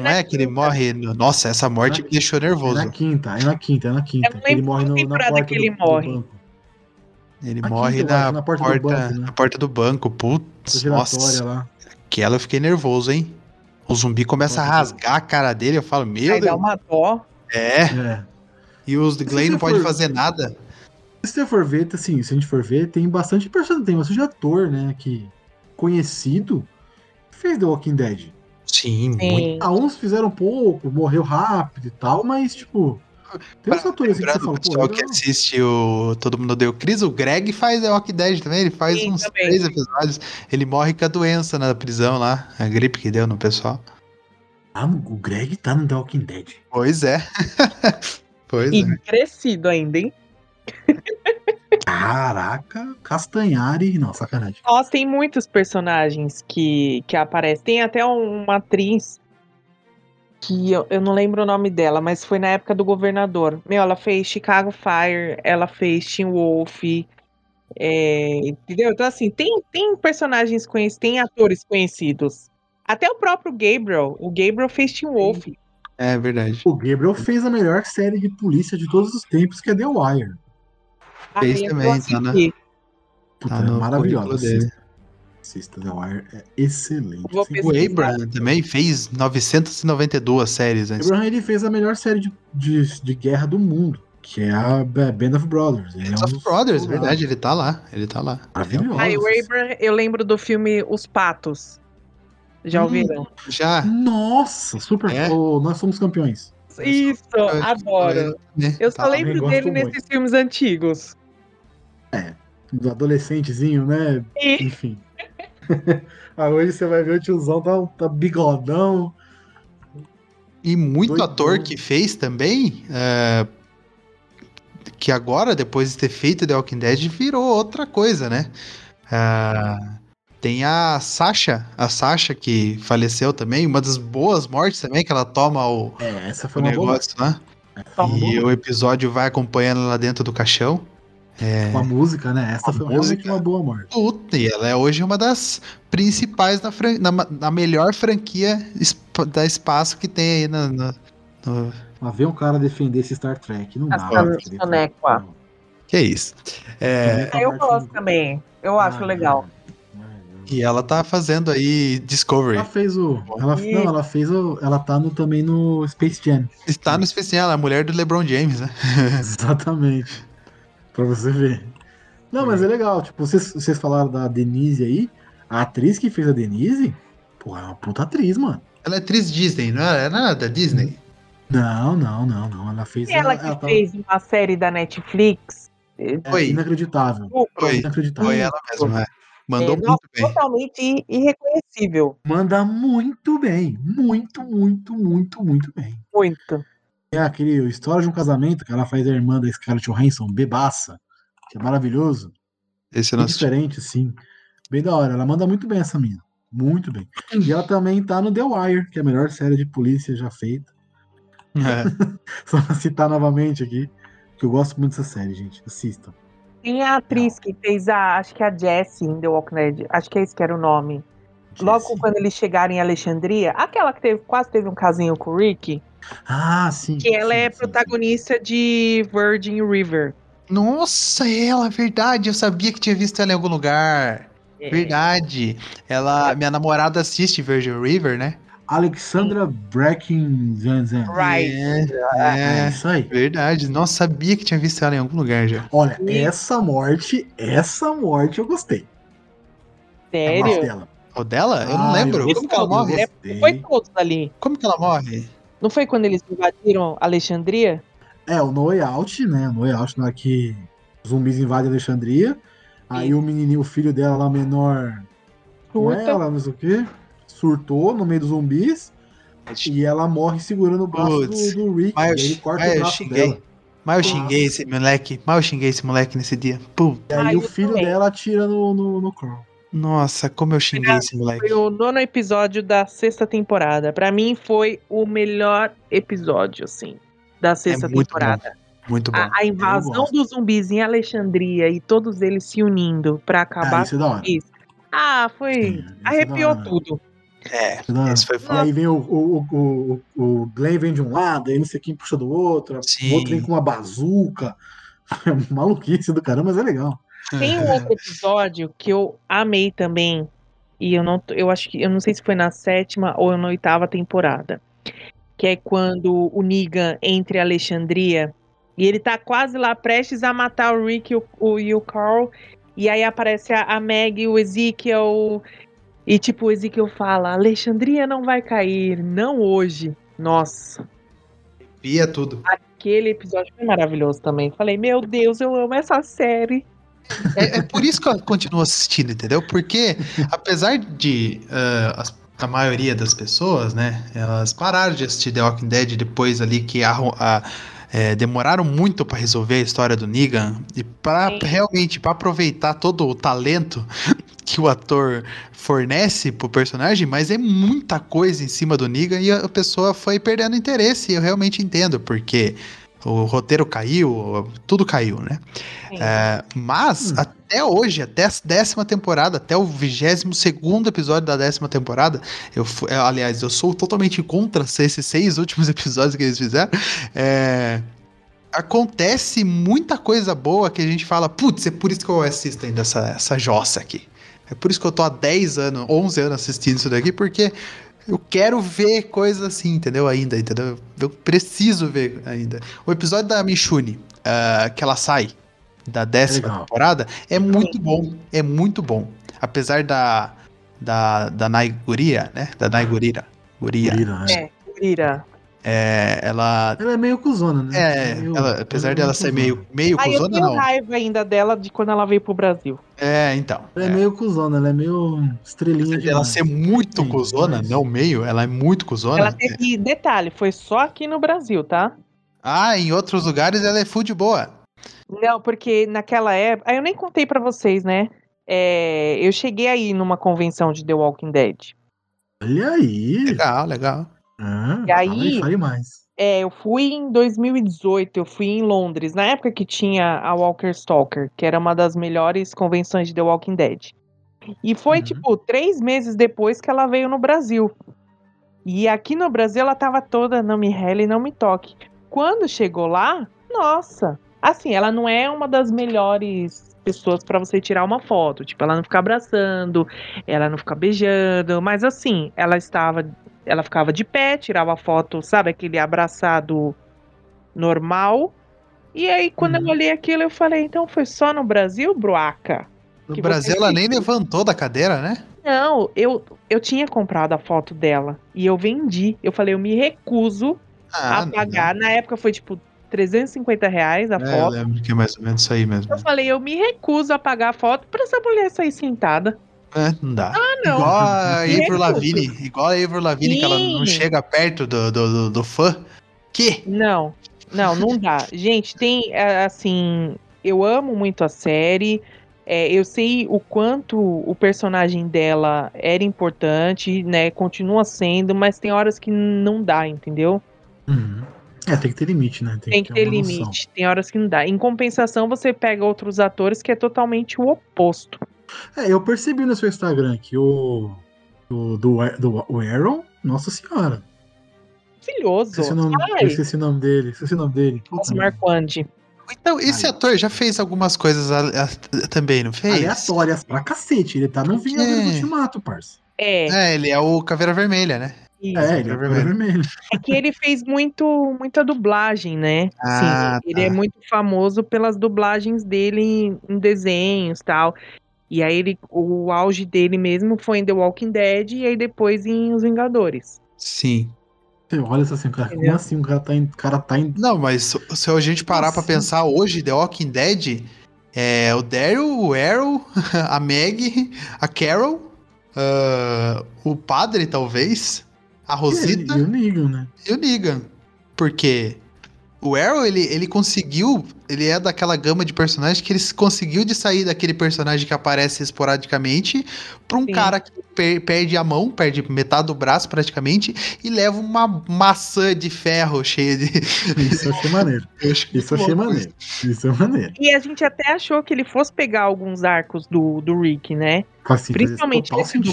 Não é que ele morre... Nossa, essa morte me deixou nervoso. É na quinta. Ele morre na porta que ele morre. Do banco. Ele morre na porta do banco, né? Na porta do banco. Putz, nossa. Lá. Aquela eu fiquei nervoso, hein? O zumbi começa a rasgar a cara dele, eu falo, meu Deus. Vai dar uma dó. É. E os Glenn não pode fazer nada. Se a gente for ver, tem bastante personagem, tem bastante ator, né, que conhecido fez The Walking Dead. Sim. Muito. Uns fizeram pouco, morreu rápido e tal, mas tipo... Tem uns atores que você fala... O pessoal que assiste o Todo Mundo Odeia o Chris, o Greg faz The Walking Dead também, ele faz uns 3 episódios. Ele morre com a doença na prisão lá, a gripe que deu no pessoal. Ah, o Greg tá no The Walking Dead. Pois é. E crescido ainda, hein? Caraca, Castanhari. Não, sacanagem. Nossa, tem muitos personagens que aparecem. Tem até uma atriz que eu não lembro o nome dela, mas foi na época do governador. Ela fez Chicago Fire, ela fez Teen Wolf, entendeu? Então assim, tem personagens conhecidos, tem atores conhecidos. Até o próprio Gabriel. O Gabriel fez Teen Wolf. É verdade. O Gabriel fez a melhor série de polícia de todos os tempos, que é The Wire. Fez também, é maravilhosa. Assista, The Wire é excelente. O Abraham também fez 992 séries. O Abraham ele fez a melhor série de guerra do mundo, que é a Band of Brothers. Brothers, verdade, ele tá lá. Maravilhoso. Aí, o Abraham, eu lembro do filme Os Patos. Já ouviram? Já. Nossa, super. Nós somos campeões. Isso, adoro. Eu só lembro dele nesses filmes antigos. Do adolescentezinho, né? E... Enfim. Aí hoje você vai ver o tiozão tá bigodão. E muito ator que fez também, que agora, depois de ter feito The Walking Dead, virou outra coisa, né? Tem a Sasha que faleceu também, uma das boas mortes também, que ela toma o, essa foi o negócio lá, né? E o episódio vai acompanhando ela dentro do caixão. Uma música, né? Essa foi realmente uma boa morte. Puta, e ela é hoje uma das principais na melhor franquia da espaço que tem aí no... Mas ver um cara defender esse Star Trek, não dá. Que isso. Eu gosto também, eu acho legal. E ela tá fazendo aí Discovery. Ela tá também no Space Jam. Está no Space Jam, ela é a mulher do LeBron James, né? Exatamente. Pra você ver. Não, mas é legal. Tipo, vocês falaram da Denise aí. A atriz que fez a Denise, Pô, é uma puta atriz, mano. Ela é atriz Disney, não é nada Disney? Não. Ela fez... Ela fez uma série da Netflix. Foi inacreditável. Foi ela mesma, é. Mandou muito bem. Totalmente irreconhecível. Manda muito bem. Muito bem. Muito. É aquele História de um Casamento, que ela faz a irmã da Scarlett Johansson, bebaça, que é maravilhoso. Esse é nosso... Diferente, sim. Bem da hora. Ela manda muito bem essa mina. Muito bem. E ela também tá no The Wire, que é a melhor série de polícia já feita. É. Só pra citar novamente aqui, que eu gosto muito dessa série, gente. Assistam. Tem a atriz que fez a, acho que a Jessie em The Walking Dead, acho que é esse que era o nome. Jessie. Logo quando eles chegaram em Alexandria, aquela que quase teve um casinho com o Rick. Ah, sim. Que ela é protagonista de Virgin River. Nossa, ela, verdade. Eu sabia que tinha visto ela em algum lugar. É. Verdade. Ela, minha namorada assiste Virgin River, né? Alexandra Brecken Zanzan. Right. É isso aí. Verdade. Nossa, sabia que tinha visto ela em algum lugar já. Olha, essa morte eu gostei. Sério? É dela. O dela? Eu não lembro. Como que ela morre? Foi todos ali. Como que ela morre? Não foi quando eles invadiram Alexandria? É, o No Way Out, né? O No Way Out, na hora que os zumbis invadem Alexandria. Sim. Aí o menininho, o filho dela lá menor, não sei o quê, surtou no meio dos zumbis. E ela morre segurando o braço do Rick. Ele corta o braço dela. Mas eu xinguei esse moleque. Nesse dia. Pum. E aí o filho dela atira no Carl. Nossa, como eu xinguei esse moleque. Foi o 9º episódio da 6ª temporada. Pra mim foi o melhor episódio, assim, da 6ª temporada. Bom. Muito bom. A invasão dos zumbis em Alexandria e todos eles se unindo pra acabar com isso. Ah, foi... Sim, arrepiou tudo. É, isso foi foda. Aí vem o Glenn vem de um lado, aí não sei quem puxa do outro, o outro vem com uma bazuca. É maluquice do caramba, mas é legal. Tem um outro episódio que eu amei também, e eu não sei se foi na 7ª ou na 8ª temporada, que é quando o Negan entra em Alexandria e ele tá quase lá prestes a matar o Rick e o Carl, e aí aparece a Maggie, o Ezequiel, e tipo, o Ezequiel fala: Alexandria não vai cair, não hoje. Nossa, arrepia tudo. Aquele episódio foi maravilhoso também. Falei, meu Deus, eu amo essa série. É por isso que eu continuo assistindo, entendeu? Porque, apesar de a maioria das pessoas, né, elas pararam de assistir The Walking Dead depois ali que demoraram muito pra resolver a história do Negan, e pra aproveitar todo o talento que o ator fornece pro personagem, mas é muita coisa em cima do Negan e a pessoa foi perdendo interesse, e eu realmente entendo, porque... O roteiro caiu, tudo caiu, né? É, mas até hoje, até a 10ª temporada, até o 22º episódio da 10ª temporada, eu sou totalmente contra esses 6 últimos episódios que eles fizeram. Acontece muita coisa boa que a gente fala, putz, é por isso que eu assisto ainda essa jossa aqui. É por isso que eu tô há 10 anos, 11 anos assistindo isso daqui, porque... Eu quero ver coisas assim, entendeu? Ainda, entendeu? Eu preciso ver ainda. O episódio da Michonne, que ela sai da 10ª temporada, é muito bom. É muito bom. Apesar da Naiguria, né? Da Naigurira. Gurira. Ela é meio cuzona, né? Apesar dela ser meio cuzona, não. Eu tenho raiva ainda dela de quando ela veio pro Brasil. Então. Ela é meio cuzona, ela é meio estrelinha. Ela ser muito cuzona, não meio, ela é muito cuzona. Ela teve detalhe, foi só aqui no Brasil, tá? Ah, em outros lugares ela é full de boa. Não, porque naquela época... eu nem contei pra vocês, né? Eu cheguei aí numa convenção de The Walking Dead. Olha aí! Legal. E aí, eu fui em 2018, eu fui em Londres, na época que tinha a Walker Stalker, que era uma das melhores convenções de The Walking Dead. E foi, tipo, 3 meses depois que ela veio no Brasil. E aqui no Brasil ela tava toda, não me rele, não me toque. Quando chegou lá, nossa, assim, ela não é uma das melhores pessoas pra você tirar uma foto. Tipo, ela não fica abraçando, ela não fica beijando, mas assim, ela ficava de pé, tirava foto, sabe, aquele abraçado normal. E aí, quando eu olhei aquilo, eu falei, então foi só no Brasil, broaca? No Brasil ela nem levantou da cadeira, né? Não, eu tinha comprado a foto dela e eu vendi. Eu falei, eu me recuso a pagar. Não. Na época foi tipo R$350 a foto. Eu lembro que é mais ou menos isso aí mesmo. Eu falei, eu me recuso a pagar a foto pra essa mulher sair sentada. Não dá. Não. Igual a Avril Lavigne. Igual a Avril Lavigne, que ela não chega perto do fã. Que? Não dá. Gente, tem, assim... Eu amo muito a série. Eu sei o quanto o personagem dela era importante, né? Continua sendo, mas tem horas que não dá, entendeu? Uhum. Tem que ter limite, né? Tem que ter limite. Noção. Tem horas que não dá. Em compensação, você pega outros atores que é totalmente o oposto. Eu percebi no seu Instagram que o Aaron, nossa senhora. Filhoso. Esqueci o nome dele. Nossa, Marquand. Então, esse ator já fez algumas coisas também, não fez? Aleatórias pra cacete. Ele tá no Vingadores do Ultimato, parça. Ele é o Caveira Vermelha, né? Isso. Ele é o Caveira Vermelha. É que ele fez muita dublagem, né? Sim, ele é muito famoso pelas dublagens dele em desenhos e tal. E aí o auge dele mesmo foi em The Walking Dead e aí depois em Os Vingadores. Sim. Olha isso assim, cara. Como assim o cara tá indo? Não, mas se a gente parar pra pensar hoje, The Walking Dead, o Daryl, o Arrow, a Maggie, a Carol, o padre, talvez, a Rosita. E o Negan, né? Porque o Arrow, ele conseguiu. Ele é daquela gama de personagens que ele conseguiu de sair daquele personagem que aparece esporadicamente pra um cara que perde a mão, perde metade do braço praticamente, e leva uma maçã de ferro cheia de... Isso eu achei maneiro. Isso é maneiro. E a gente até achou que ele fosse pegar alguns arcos do Rick, né? Assim, principalmente esse do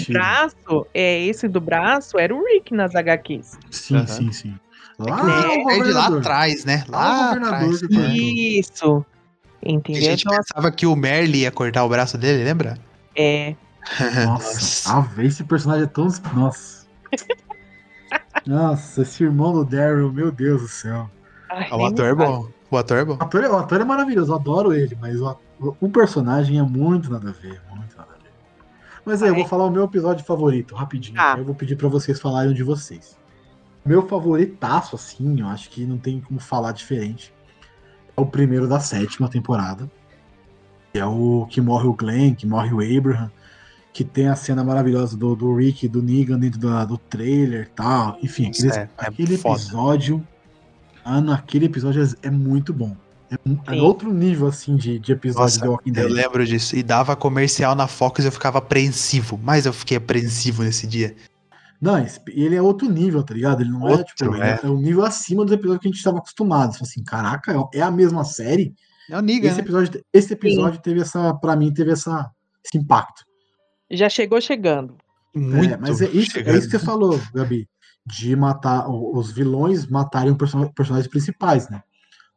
braço, era o Rick nas HQs. Sim, sim. Lá atrás, né? Lá atrás. Isso. Entendeu? A gente pensava que o Merle ia cortar o braço dele, lembra? Nossa. Esse personagem é tão... Nossa. Nossa, esse irmão do Daryl, meu Deus do céu. O ator é bom. O ator é maravilhoso, eu adoro ele, mas o personagem é muito nada a ver, Mas eu vou falar o meu episódio favorito, rapidinho. Eu vou pedir pra vocês falarem um de vocês. Meu favoritaço, assim, eu acho que não tem como falar diferente. É o primeiro da 7ª temporada. É o que morre o Glenn, que morre o Abraham, que tem a cena maravilhosa do Rick e do Negan dentro do trailer e tal. Enfim, aquele episódio é muito bom. É outro nível, assim, de episódio. Nossa, de Walking Dead. Eu lembro disso. E dava comercial na Fox e eu ficava apreensivo. Mas eu fiquei apreensivo nesse dia. Não, ele é outro nível, tá ligado? Ele não é um nível acima dos episódios que a gente estava acostumado. Assim, caraca, é a mesma série? É o Negan, esse episódio teve, pra mim, esse impacto. Já chegou chegando. Muito mas é isso que você falou, Gabi. De matar os vilões, matarem os personagens principais, né?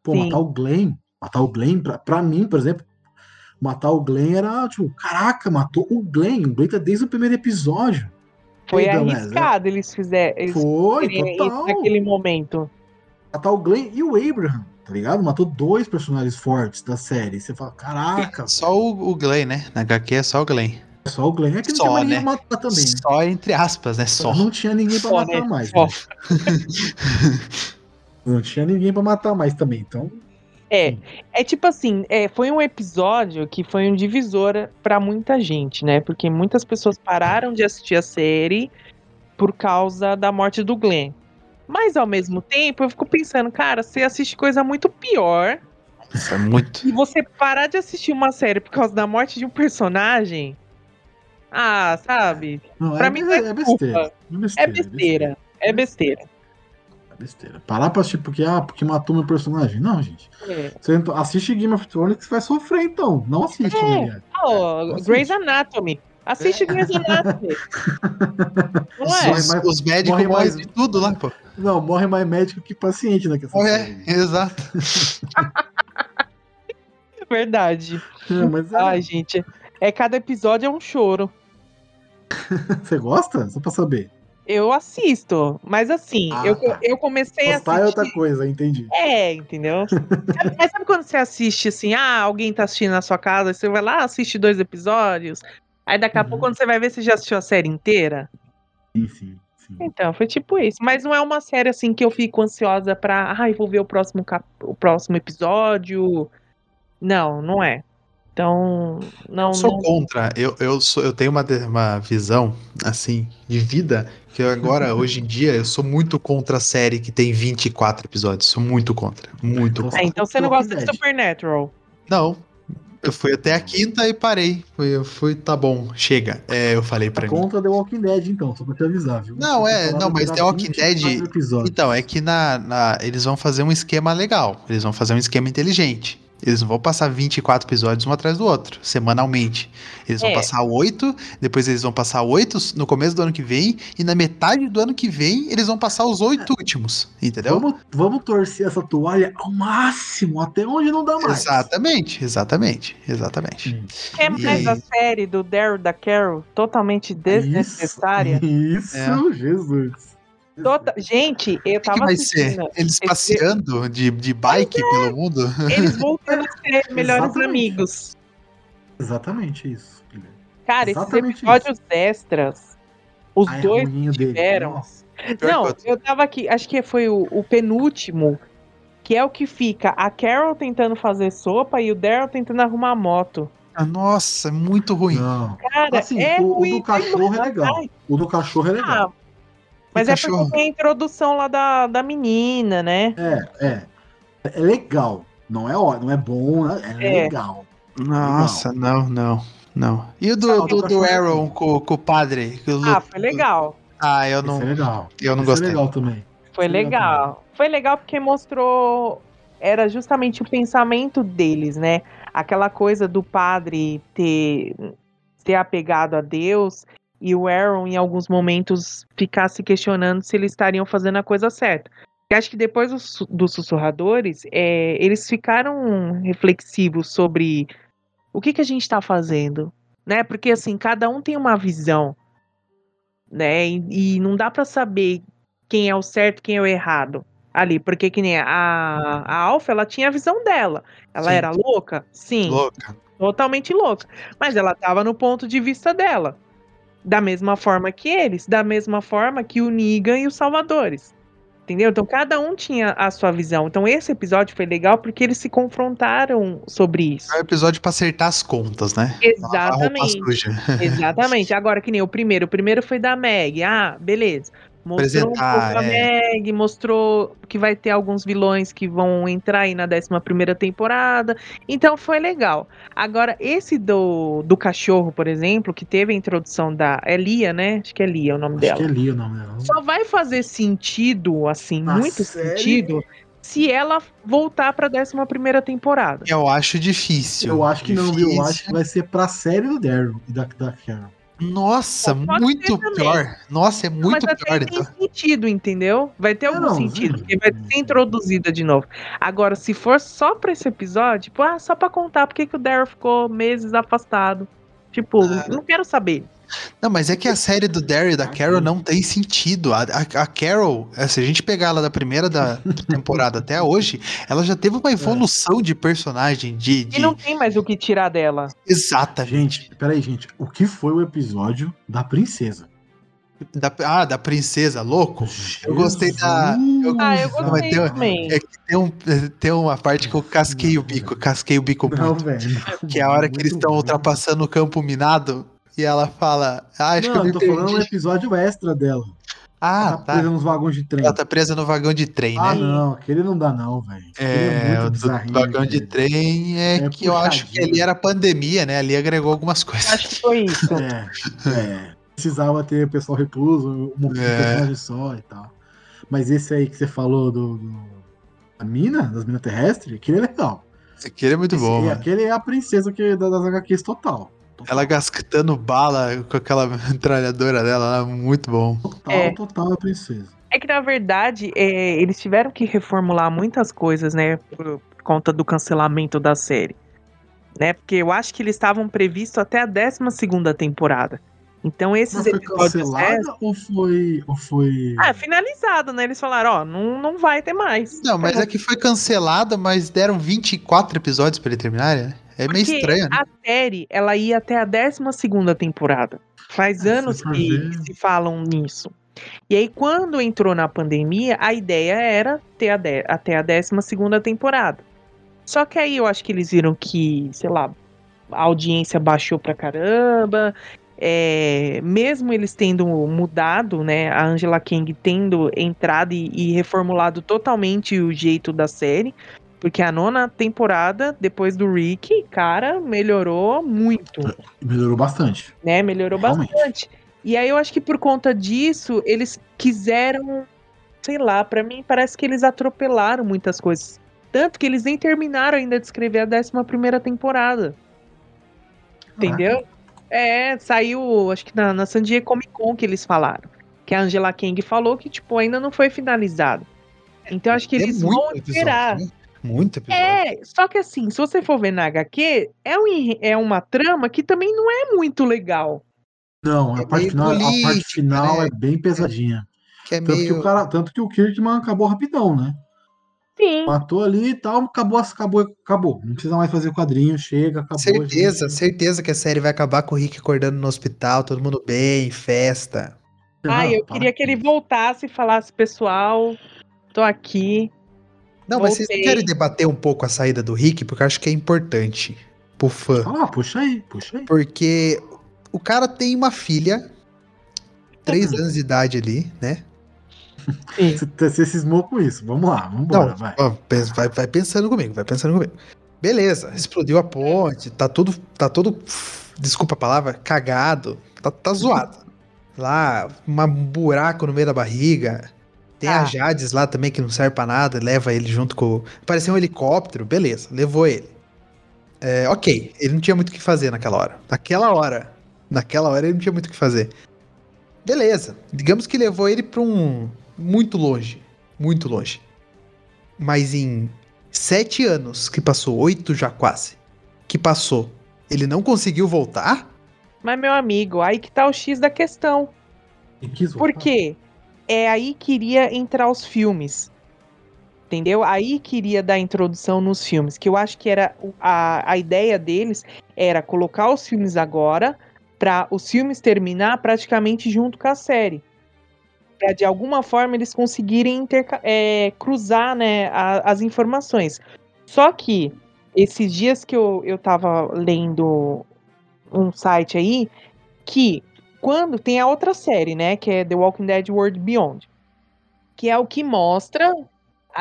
Pô, matar o Glenn, pra mim, por exemplo, matar o Glenn era, tipo, caraca, matou o Glenn. O Glenn tá desde o primeiro episódio. Foi arriscado eles fizerem isso naquele momento. Matar o Glenn e o Abraham, tá ligado? Matou dois personagens fortes da série. Você fala, caraca. Só o Glenn, né? Na HQ é só o Glenn. Só o Glenn é que não tinha ninguém pra matar também. Né? Só entre aspas, né? Só. Não tinha ninguém pra matar mais. Né? Não tinha ninguém pra matar mais também, então... É tipo assim, foi um episódio que foi um divisor pra muita gente, né? Porque muitas pessoas pararam de assistir a série por causa da morte do Glenn. Mas, ao mesmo tempo, eu fico pensando, cara, você assiste coisa muito pior. Isso é muito. E você parar de assistir uma série por causa da morte de um personagem... sabe? Não, pra mim é besteira. É besteira. Parar pra assistir porque matou meu personagem. Não, gente. Você assiste Game of Thrones que você vai sofrer, então. Não assiste. Grey's Anatomy. Assiste Grey's Anatomy. Os médicos morrem mais de tudo lá, pô. Não, morre mais médico que paciente na questão. Exato. Verdade. Ai, gente. Cada episódio é um choro. Você gosta? Só pra saber. Eu assisto, mas assim, eu comecei a assistir... é outra coisa, entendi. Entendeu? Mas sabe quando você assiste assim, alguém tá assistindo na sua casa, você vai lá, assiste 2 episódios, Aí daqui a pouco, quando você vai ver, você já assistiu a série inteira? Sim. Então, foi tipo isso. Mas não é uma série, assim, que eu fico ansiosa pra... Ai, vou ver o próximo episódio. Não é. Então, não... Sou contra. Eu tenho uma visão, assim, de vida, que eu agora, hoje em dia, eu sou muito contra a série que tem 24 episódios. Sou muito contra. Muito contra. Então você não gosta de Supernatural? Não. Eu fui até a quinta e parei. Eu fui, tá bom, chega. Eu falei pra mim. Contra The Walking Dead, então, só pra te avisar, viu? Não, mas The Walking Dead... Então, é que eles vão fazer um esquema legal. Eles vão fazer um esquema inteligente. Eles não vão passar 24 episódios um atrás do outro, semanalmente. Eles vão passar 8, depois eles vão passar 8 no começo do ano que vem, e na metade do ano que vem eles vão passar os 8 últimos, entendeu? Vamos torcer essa toalha ao máximo, até onde não dá mais. Exatamente. É mais a série do Daryl, da Carol, totalmente desnecessária. Isso, Jesus. Gente, eu tava assistindo. Eles passeando de bike pelo mundo? Eles voltando a ser melhores amigos. Exatamente isso. Cara, esses episódios extras, os dois tiveram. Não, eu tava aqui, acho que foi o penúltimo, que é o que fica a Carol tentando fazer sopa e o Daryl tentando arrumar a moto. Nossa, é muito ruim. Cara, assim, o do cachorro é legal. O do cachorro é legal. Mas é porque tem a introdução lá da menina, né? É legal. Não é bom, é legal. Nossa, legal. Não. E o do Aaron com o padre? Foi legal. Eu não. Esse é legal. Eu não gostei. Foi legal também. Foi legal porque mostrou. Era justamente o pensamento deles, né? Aquela coisa do padre ter apegado a Deus. E o Aaron, em alguns momentos, ficar se questionando se eles estariam fazendo a coisa certa. Eu acho que depois dos Sussurradores, eles ficaram reflexivos sobre o que a gente está fazendo, né? Porque, assim, cada um tem uma visão, né? E não dá para saber quem é o certo e quem é o errado ali. Porque, que nem a Alpha, ela tinha a visão dela. Ela era louca? Sim. Louca. Totalmente louca. Mas ela estava no ponto de vista dela. Da mesma forma que eles, da mesma forma que o Negan e os Salvadores. Entendeu? Então, cada um tinha a sua visão. Então, esse episódio foi legal porque eles se confrontaram sobre isso. É um episódio pra acertar as contas, né? Exatamente. Agora, que nem o primeiro. O primeiro foi da Maggie. Ah, beleza. Mostrou a Maggie, mostrou que vai ter alguns vilões que vão entrar aí na 11ª temporada. Então, foi legal. Agora, esse do cachorro, por exemplo, que teve a introdução da... É Lídia, né? Acho que é Lídia o nome dela. Só vai fazer sentido, assim, muito sentido, se ela voltar pra 11ª temporada. Eu acho difícil. Eu acho que não, viu? Eu acho que vai ser pra série do Daryl e da Carol. Nossa, muito pior. Nossa, é muito pior. Mas tem sentido, entendeu? Vai ter algum sentido, porque vai ser introduzida de novo. Agora, se for só pra esse episódio, tipo, só pra contar por que o Daryl ficou meses afastado. Tipo, não quero saber. Não, mas é que a série do Daryl e da Carol não tem sentido. A Carol, se a gente pegar ela da primeira da temporada até hoje, ela já teve uma evolução de personagem. E não tem mais o que tirar dela. Exatamente. Gente, peraí, gente. O que foi o episódio da princesa? Da princesa, louco? Jesus. Eu gostei da... Eu gostei também. Tem uma parte que eu casquei o bico muito. Que é a hora que eles estão ultrapassando o campo minado. E ela fala... Falando um episódio extra dela. Ela tá presa nos vagões de trem. Ela tá presa no vagão de trem, né? Não, aquele não dá não, velho. O vagão de trem é que eu acho que ali era pandemia, né? Ali agregou algumas coisas. Acho que foi isso. Precisava ter pessoal recluso, um personagem só e tal. Mas esse aí que você falou das minas terrestres, aquele é legal. Aquele é muito bom. Aquele é a princesa das HQs total. Ela gascutando bala com aquela metralhadora dela, muito bom. Total a princesa. É que, na verdade, eles tiveram que reformular muitas coisas, né? Por conta do cancelamento da série. Né? Porque eu acho que eles estavam previstos até a 12ª temporada. Então, esses episódios... Foi cancelada ou foi... finalizado, né? Eles falaram, não vai ter mais. Não, mas foi cancelada, mas deram 24 episódios pra ele terminar, né? É meio estranho, né? A série, ela ia até a 12ª temporada. Faz anos que se falam nisso. E aí, quando entrou na pandemia, a ideia era ter até a 12ª temporada. Só que aí eu acho que eles viram que, sei lá, a audiência baixou pra caramba. É, mesmo eles tendo mudado, né, a Angela Kang tendo entrado e reformulado totalmente o jeito da série, porque a 9ª temporada, depois do Rick, cara, melhorou muito. Melhorou bastante. Né, melhorou realmente bastante. E aí eu acho que por conta disso, eles quiseram, sei lá, pra mim parece que eles atropelaram muitas coisas. Tanto que eles nem terminaram ainda de escrever a 11ª temporada. Entendeu? Ah. É, saiu, acho que na San Diego Comic Con que eles falaram. Que a Angela Kang falou que, tipo, ainda não foi finalizado. Então, acho que eles vão esperar. Né? Muito episódio. É, só que assim, se você for ver na HQ, é uma trama que também não é muito legal. Não, a parte final é bem pesadinha. Que é tanto que o Kirkman acabou rapidão, né? Sim. Matou ali e tal, acabou. Não precisa mais fazer o quadrinho, chega, acabou. Certeza que a série vai acabar com o Rick acordando no hospital, todo mundo bem, festa. Eu queria que ele voltasse e falasse, pessoal, tô aqui. Não, voltei. Mas vocês querem debater um pouco a saída do Rick? Porque eu acho que é importante pro fã. Puxa aí. Porque o cara tem uma filha, 3 anos de idade ali, né? Você cismou com isso, vamos embora, vai. Vai pensando comigo, Beleza, explodiu a ponte, tá todo, desculpa a palavra, cagado, tá zoado. Lá, um buraco no meio da barriga, tem a Jades lá também que não serve pra nada, leva ele junto com... Apareceu um helicóptero, beleza, levou ele. É, ok, ele não tinha muito o que fazer naquela hora. Naquela hora ele não tinha muito o que fazer. Beleza, digamos que levou ele pra um... Muito longe. Mas em 7 anos que passou, 8 já quase, que passou, ele não conseguiu voltar? Mas, meu amigo, aí que tá o X da questão. Por quê? É aí que iria entrar os filmes. Entendeu? Aí que iria dar introdução nos filmes. Que eu acho que era a ideia deles era colocar os filmes agora pra os filmes terminar praticamente junto com a série. Pra de alguma forma eles conseguirem cruzar, né, as informações. Só que esses dias que eu tava lendo um site aí, que quando tem a outra série, né, que é The Walking Dead World Beyond, que é o que mostra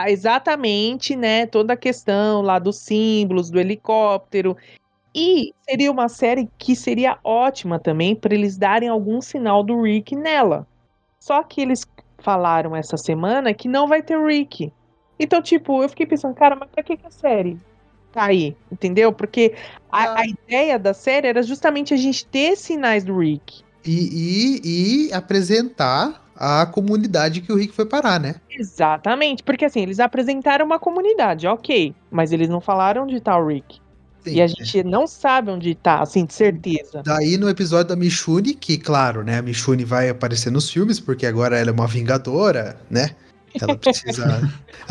exatamente, né, toda a questão lá dos símbolos, do helicóptero. E seria uma série que seria ótima também pra eles darem algum sinal do Rick nela. Só que eles falaram essa semana que não vai ter o Rick. Então, tipo, eu fiquei pensando, cara, mas pra que a série tá aí? Entendeu? Porque a ideia da série era justamente a gente ter sinais do Rick. E apresentar a comunidade que o Rick foi parar, né? Exatamente. Porque, assim, eles apresentaram uma comunidade, ok. Mas eles não falaram onde tá o Rick. Sim, e a gente não sabe onde tá, assim, de certeza. Daí no episódio da Michonne, que claro, né, a Michonne vai aparecer nos filmes, porque agora ela é uma vingadora, né? Ela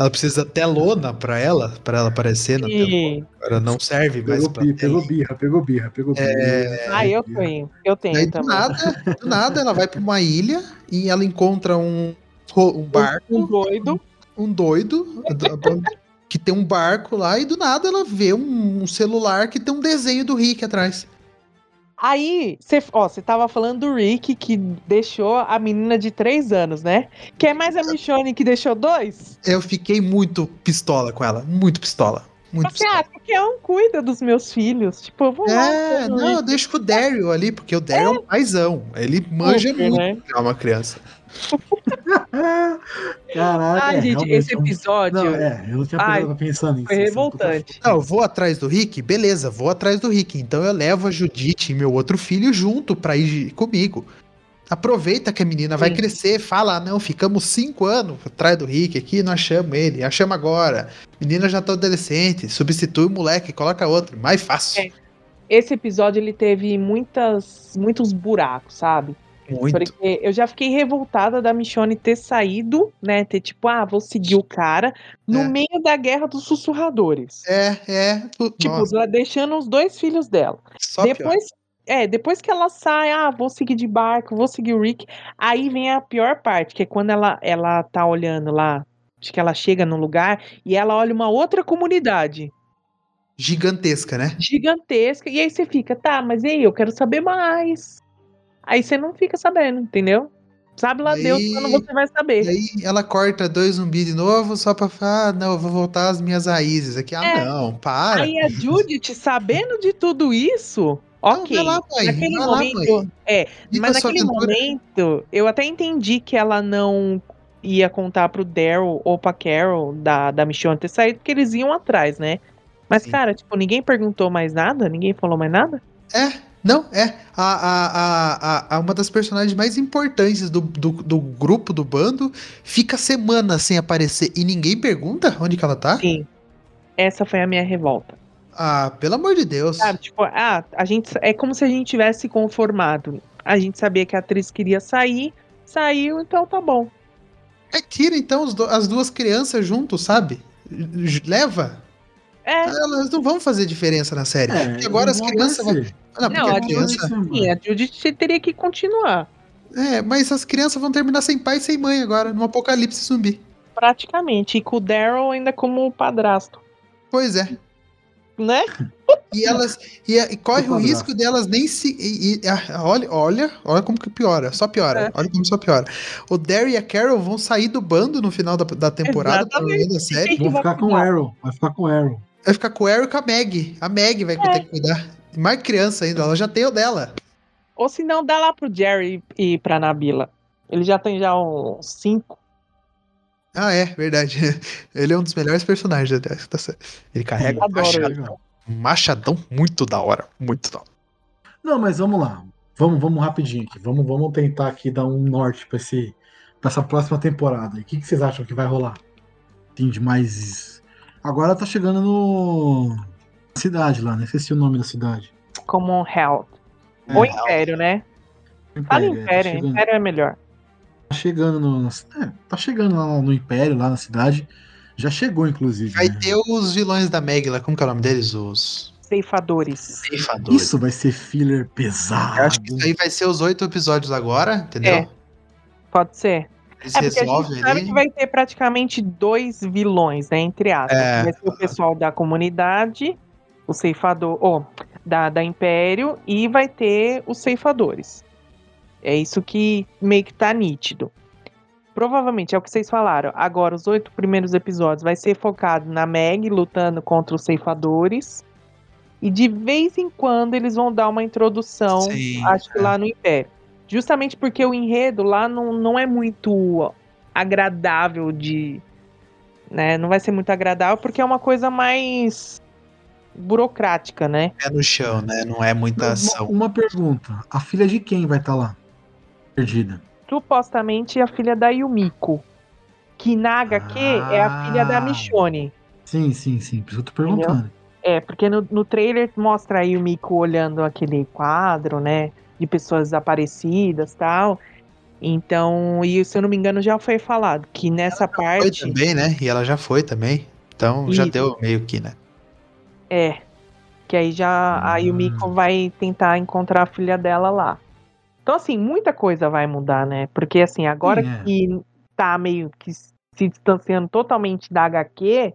precisa telona pra ela aparecer na telona. Agora não serve mais pra... Pegou birra. Eu tenho daí, também. Do nada ela vai pra uma ilha e ela encontra um barco. Um doido. Que tem um barco lá e do nada ela vê um celular que tem um desenho do Rick atrás. Aí, você tava falando do Rick que deixou a menina de 3 anos, né? Que é mais a Michonne que deixou 2? Eu fiquei muito pistola com ela, porque um cuida dos meus filhos, tipo, eu vou lá. Eu deixo com o Daryl ali, porque o Daryl é um paizão, ele manja muito, né? É uma criança. Caraca, gente, esse episódio. Eu não tinha pensando nisso. Foi revoltante. Não, eu vou atrás do Rick, beleza, Então eu levo a Judith e meu outro filho junto pra ir comigo. Aproveita que a menina vai crescer, fala, não, ficamos 5 anos atrás do Rick aqui, não achamos ele, achamos agora. Menina já tá adolescente, substitui o moleque, coloca outro, mais fácil. Esse episódio ele teve muitos buracos, sabe? Muito. Porque eu já fiquei revoltada da Michonne ter saído, né? Ter tipo, ah, vou seguir o cara no meio da guerra dos sussurradores. Tipo, ela deixando os dois filhos dela. Só depois, depois que ela sai, ah, vou seguir de barco, vou seguir o Rick. Aí vem a pior parte, que é quando ela tá olhando lá, acho que ela chega num lugar e ela olha uma outra comunidade. Gigantesca, né? Gigantesca. E aí você fica, tá, mas e aí, eu quero saber mais. Aí você não fica sabendo, entendeu? Sabe lá aí, Deus, quando você vai saber. E aí ela corta dois zumbis de novo só pra falar, ah, não, eu vou voltar às minhas raízes aqui. Ah, não, para. Aí a Judith, sabendo de tudo isso, ok. Não, vai lá, mãe, naquele momento, lá, mas naquele momento, eu até entendi que ela não ia contar pro Daryl ou pra Carol da Michonne ter saído, porque eles iam atrás, né? Mas, cara, tipo, ninguém perguntou mais nada? Ninguém falou mais nada? Uma das personagens mais importantes do grupo, do bando, fica semanas sem aparecer e ninguém pergunta onde que ela tá? Sim. Essa foi a minha revolta. Ah, pelo amor de Deus. Sabe, tipo, a gente, é como se a gente tivesse conformado. A gente sabia que a atriz queria sair, saiu, então tá bom. É, tira então as duas crianças juntos, sabe? Leva... Elas não vão fazer diferença na série. Porque agora as crianças vão... a Judith teria que continuar. Mas as crianças vão terminar sem pai e sem mãe agora, num apocalipse zumbi. Praticamente, e com o Daryl ainda como padrasto. Pois é. Né? E elas... E corre o risco delas nem se... Olha como que piora. Só piora. É. Olha como só piora. O Daryl e a Carol vão sair do bando no final da temporada. Da série. Vão ficar com o Arrow. Vai ficar com o Arrow. Vai ficar com o Eric e com a Maggie. A Maggie vai ter que cuidar. Mais criança ainda, ela já tem o dela. Ou se não, dá lá pro Jerry e pra Nabila. Ele já tem uns 5. Ah, é, verdade. Ele é um dos melhores personagens da série. Ele carrega um machadão. Um machadão muito da hora. Muito da hora. Não, mas vamos lá. Vamos rapidinho aqui. Vamos tentar aqui dar um norte pra essa próxima temporada. E o que vocês acham que vai rolar? Tem demais... Agora tá chegando na cidade lá, né? Esqueci o nome da cidade. Commonwealth. Ou Império, né? Fala Império, tá Império é melhor. Tá chegando lá no Império, lá na cidade. Já chegou, inclusive. Vai ter os vilões da Maggie lá, como que é o nome deles? Os... Ceifadores. Isso vai ser filler pesado. Eu acho que isso aí vai ser os 8 episódios agora, entendeu? Pode ser. Porque a gente sabe que vai ter praticamente 2 vilões, né, entre aspas. Vai ser o pessoal da comunidade, o ceifador, da Império, e vai ter os ceifadores. É isso que meio que tá nítido. Provavelmente, é o que vocês falaram, agora os 8 primeiros episódios vai ser focado na Maggie lutando contra os ceifadores, e de vez em quando eles vão dar uma introdução, acho que lá no Império. Justamente porque o enredo lá não é muito agradável de... Né? Não vai ser muito agradável porque é uma coisa mais burocrática, né? É no chão, né? Não é muita ação. Uma pergunta. A filha de quem vai estar lá? Perdida. Supostamente a filha da Yumiko. Que na HQ é a filha da Michonne. Sim. Por isso eu tô perguntando. Entendeu? Porque no trailer mostra a Yumiko olhando aquele quadro, né? De pessoas desaparecidas e tal. Então, e se eu não me engano, já foi falado que nessa parte... Foi também, né? E ela já foi também. Então, já deu meio que, né? Que aí já a Yumiko vai tentar encontrar a filha dela lá. Então, assim, muita coisa vai mudar, né? Porque, assim, agora que tá meio que se distanciando totalmente da HQ,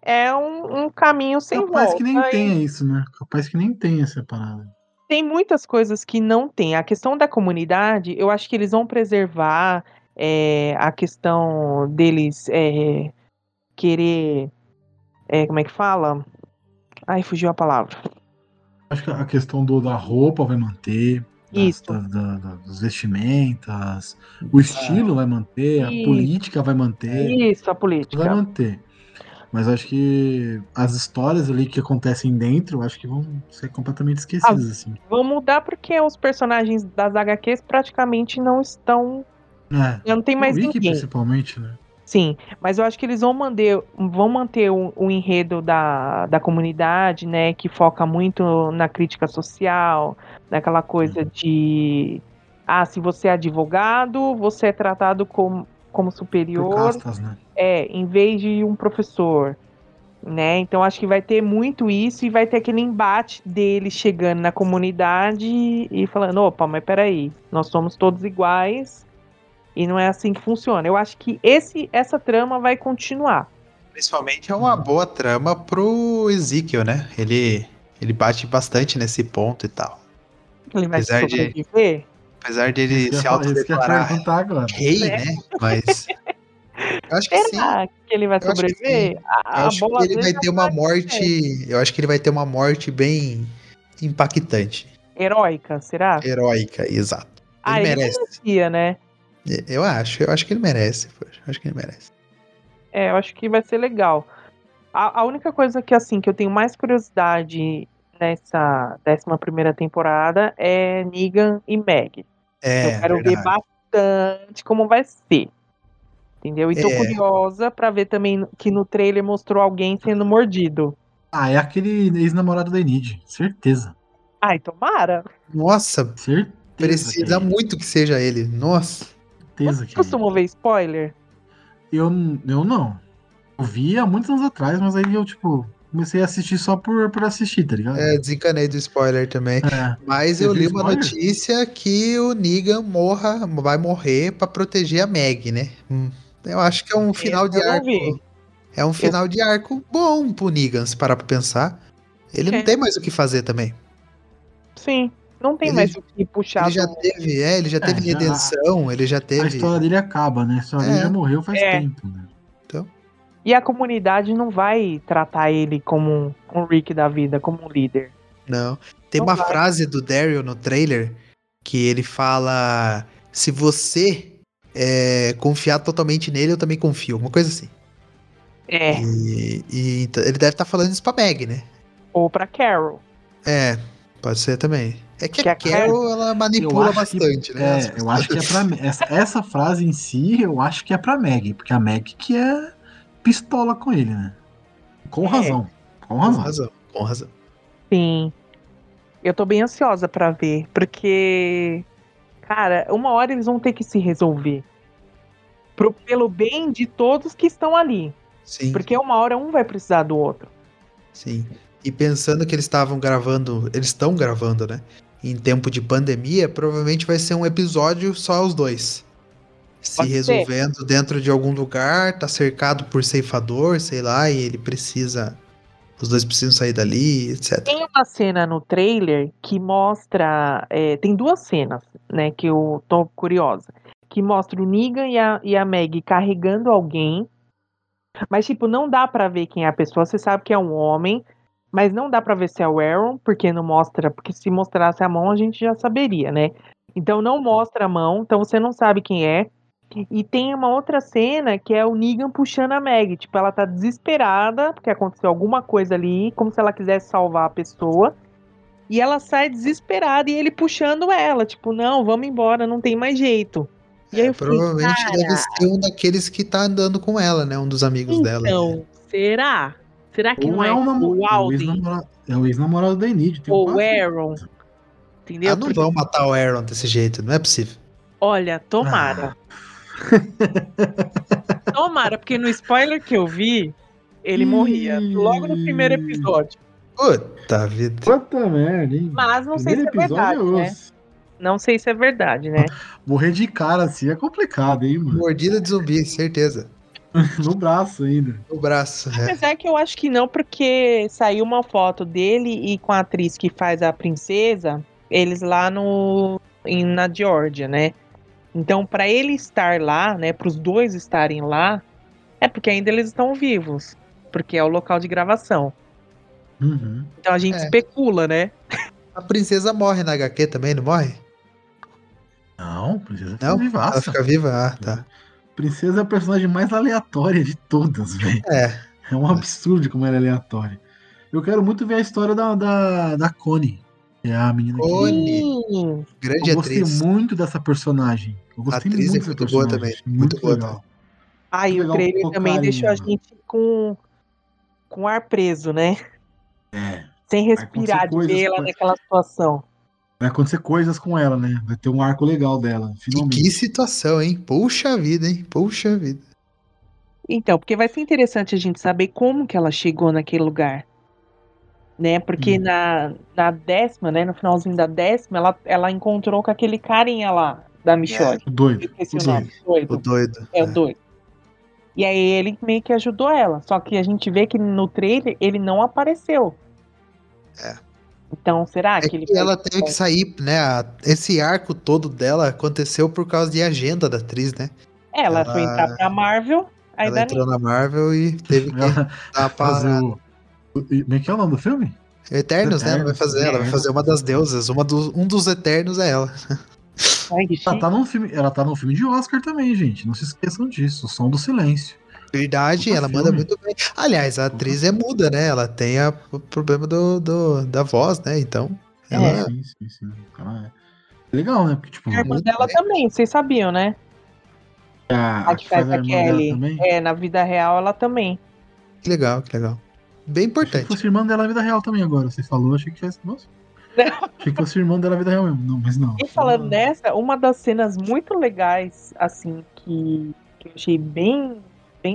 é um caminho sem volta. Capaz que nem tenha isso, né? Capaz que nem tenha essa parada. Tem muitas coisas que não tem. A questão da comunidade, eu acho que eles vão preservar a questão deles querer... como é que fala? Ai, fugiu a palavra. Acho que a questão da roupa vai manter. Isso. Das vestimentas. O estilo vai manter. Isso. A política vai manter. Isso, a política. Vai manter. Mas acho que as histórias ali que acontecem dentro, acho que vão ser completamente esquecidas, assim. Vão mudar porque os personagens das HQs praticamente não estão... Não tem mais ninguém. O Rick, principalmente, né? Sim, mas eu acho que eles vão manter o enredo da comunidade, né? Que foca muito na crítica social, naquela coisa de Ah, se você é advogado, você é tratado como superior. Por castas, né? É, em vez de um professor, né? Então acho que vai ter muito isso e vai ter aquele embate dele chegando na comunidade e falando, opa, mas peraí, nós somos todos iguais e não é assim que funciona. Eu acho que essa trama vai continuar. Principalmente é uma boa trama pro Ezequiel, né? Ele bate bastante nesse ponto e tal. Ele vai sobreviver? Apesar dele se autodeclarar rei, né? Mas... eu acho que será sim. que ele vai sobreviver? Eu acho que ele vai ter uma morte bem impactante. Heróica, será? Heróica, exato. Ele merece. Merecia, né? Eu acho que ele merece. Poxa. Acho que ele merece. É, eu acho que vai ser legal. A única coisa que, assim, que eu tenho mais curiosidade nessa 11ª temporada é Negan e Maggie. Eu quero ver bastante como vai ser. Entendeu? E tô curiosa pra ver também que no trailer mostrou alguém sendo mordido. Ah, é aquele ex-namorado da Enid, certeza. Ai, tomara. Nossa, certeza, precisa muito que seja ele. Nossa. Você costumou ver spoiler? Eu não. Eu vi há muitos anos atrás, mas aí eu, tipo, comecei a assistir só por assistir, tá ligado? É, desencanei do spoiler também. É. Mas eu li uma notícia que o Negan vai morrer pra proteger a Maggie, né? Eu acho que é um final de arco. É um final de arco bom pro Negan, se parar pra pensar. Ele não tem mais o que fazer também. Sim, não tem mais o que puxar. Ele já teve, ele já teve redenção, ele já teve... A história dele acaba, né? A história dele já morreu faz tempo, né? E a comunidade não vai tratar ele como um Rick da vida, como um líder. Não. Tem uma frase do Daryl no trailer que ele fala: se você confiar totalmente nele, eu também confio. Uma coisa assim. É. E ele deve estar falando isso pra Maggie, né? Ou pra Carol. É, pode ser também. É que a Carol, ela manipula bastante, né? É, eu acho que é pra... Essa frase em si, eu acho que é pra Maggie. Porque a Maggie que é... pistola com ele, né? Com razão. Sim. Eu tô bem ansiosa pra ver, porque, cara, uma hora eles vão ter que se resolver. Pelo bem de todos que estão ali. Sim. Porque uma hora um vai precisar do outro. Sim. E pensando que eles estão gravando, né? Em tempo de pandemia, provavelmente vai ser um episódio só os dois. Se resolvendo dentro de algum lugar, tá cercado por ceifador, sei lá, e ele precisa... Os dois precisam sair dali, etc. Tem uma cena no trailer que mostra... tem duas cenas, né, que eu tô curiosa. Que mostra o Negan e a Maggie carregando alguém. Mas, tipo, não dá pra ver quem é a pessoa. Você sabe que é um homem, mas não dá pra ver se é o Aaron, porque não mostra... Porque se mostrasse a mão, a gente já saberia, né? Então, não mostra a mão, então você não sabe quem é. E tem uma outra cena que é o Negan puxando a Maggie. Tipo, ela tá desesperada porque aconteceu alguma coisa ali, como se ela quisesse salvar a pessoa. E ela sai desesperada e ele puxando ela. Tipo, não, vamos embora, não tem mais jeito. E aí eu provavelmente falei, deve ser um daqueles que tá andando com ela, né? Um dos amigos dela. Então, né? Será? Será que ou não é o Alden? É o ex-namorado da Enid. Ou o Aaron. Entendeu? Ah, não vão matar o Aaron desse jeito, não é possível. Olha, tomara. Tomara, porque no spoiler que eu vi, ele morria logo no primeiro episódio. Puta vida. Puta merda, hein? Mas não sei se é verdade, né? Não sei se é verdade, né? Morrer de cara assim é complicado, hein, mano? Mordida de zumbi, certeza. No braço ainda. No braço, né? Apesar que eu acho que não, porque saiu uma foto dele e com a atriz que faz a princesa, eles lá na Geórgia, né? Então, para ele estar lá, né, para os dois estarem lá, é porque ainda eles estão vivos, porque é o local de gravação. Uhum. Então a gente especula, né? A princesa morre na HQ também, não morre? Não, a princesa fica vivaça. Ela fica viva, tá. Princesa é a personagem mais aleatória de todas, velho. É um absurdo como ela é aleatória. Eu quero muito ver a história da Connie. É a menina que... Grande atriz. Eu gostei muito dessa personagem. A atriz é muito boa também. Muito boa também. Ah, e o trailer também deixou a gente com ar preso, né? É. Sem respirar de ver ela naquela situação. Vai acontecer coisas com ela, né? Vai ter um arco legal dela, finalmente. Que situação, hein? Poxa vida, hein? Poxa vida. Então, porque vai ser interessante a gente saber como que ela chegou naquele lugar. Né? Porque na décima, né? No finalzinho da décima, ela encontrou com aquele carinha lá, da Michonne. É, o doido. É, o doido. E aí ele meio que ajudou ela. Só que a gente vê que no trailer ele não apareceu. É. Então, será que ele... Ela teve que sair, né? Esse arco todo dela aconteceu por causa de agenda da atriz, né? Ela foi entrar pra Marvel. Aí ela entrou na Marvel e teve que dar parada. Como é que é o nome do filme? Eternos, né? Ela vai fazer, ela vai fazer uma das deusas. Um dos Eternos é ela. Ai, ela tá num filme de Oscar também, gente. Não se esqueçam disso. O Som do Silêncio. Verdade, ela manda muito bem. Aliás, a atriz é muda, né? Ela tem o problema da voz, né? Então. Ela... É, sim. Ela é legal, né? Porque, tipo, a irmã dela também, vocês sabiam, né? A que faz a Kelly. É, na vida real ela também. Que legal, que legal. Bem importante. Achei que fosse irmã dela na vida real também agora. Você falou, achei que fosse. Nossa. Não. Achei que fosse irmã dela na vida real mesmo. Não, mas não. E falando nessa, uma das cenas muito legais, assim, que eu achei bem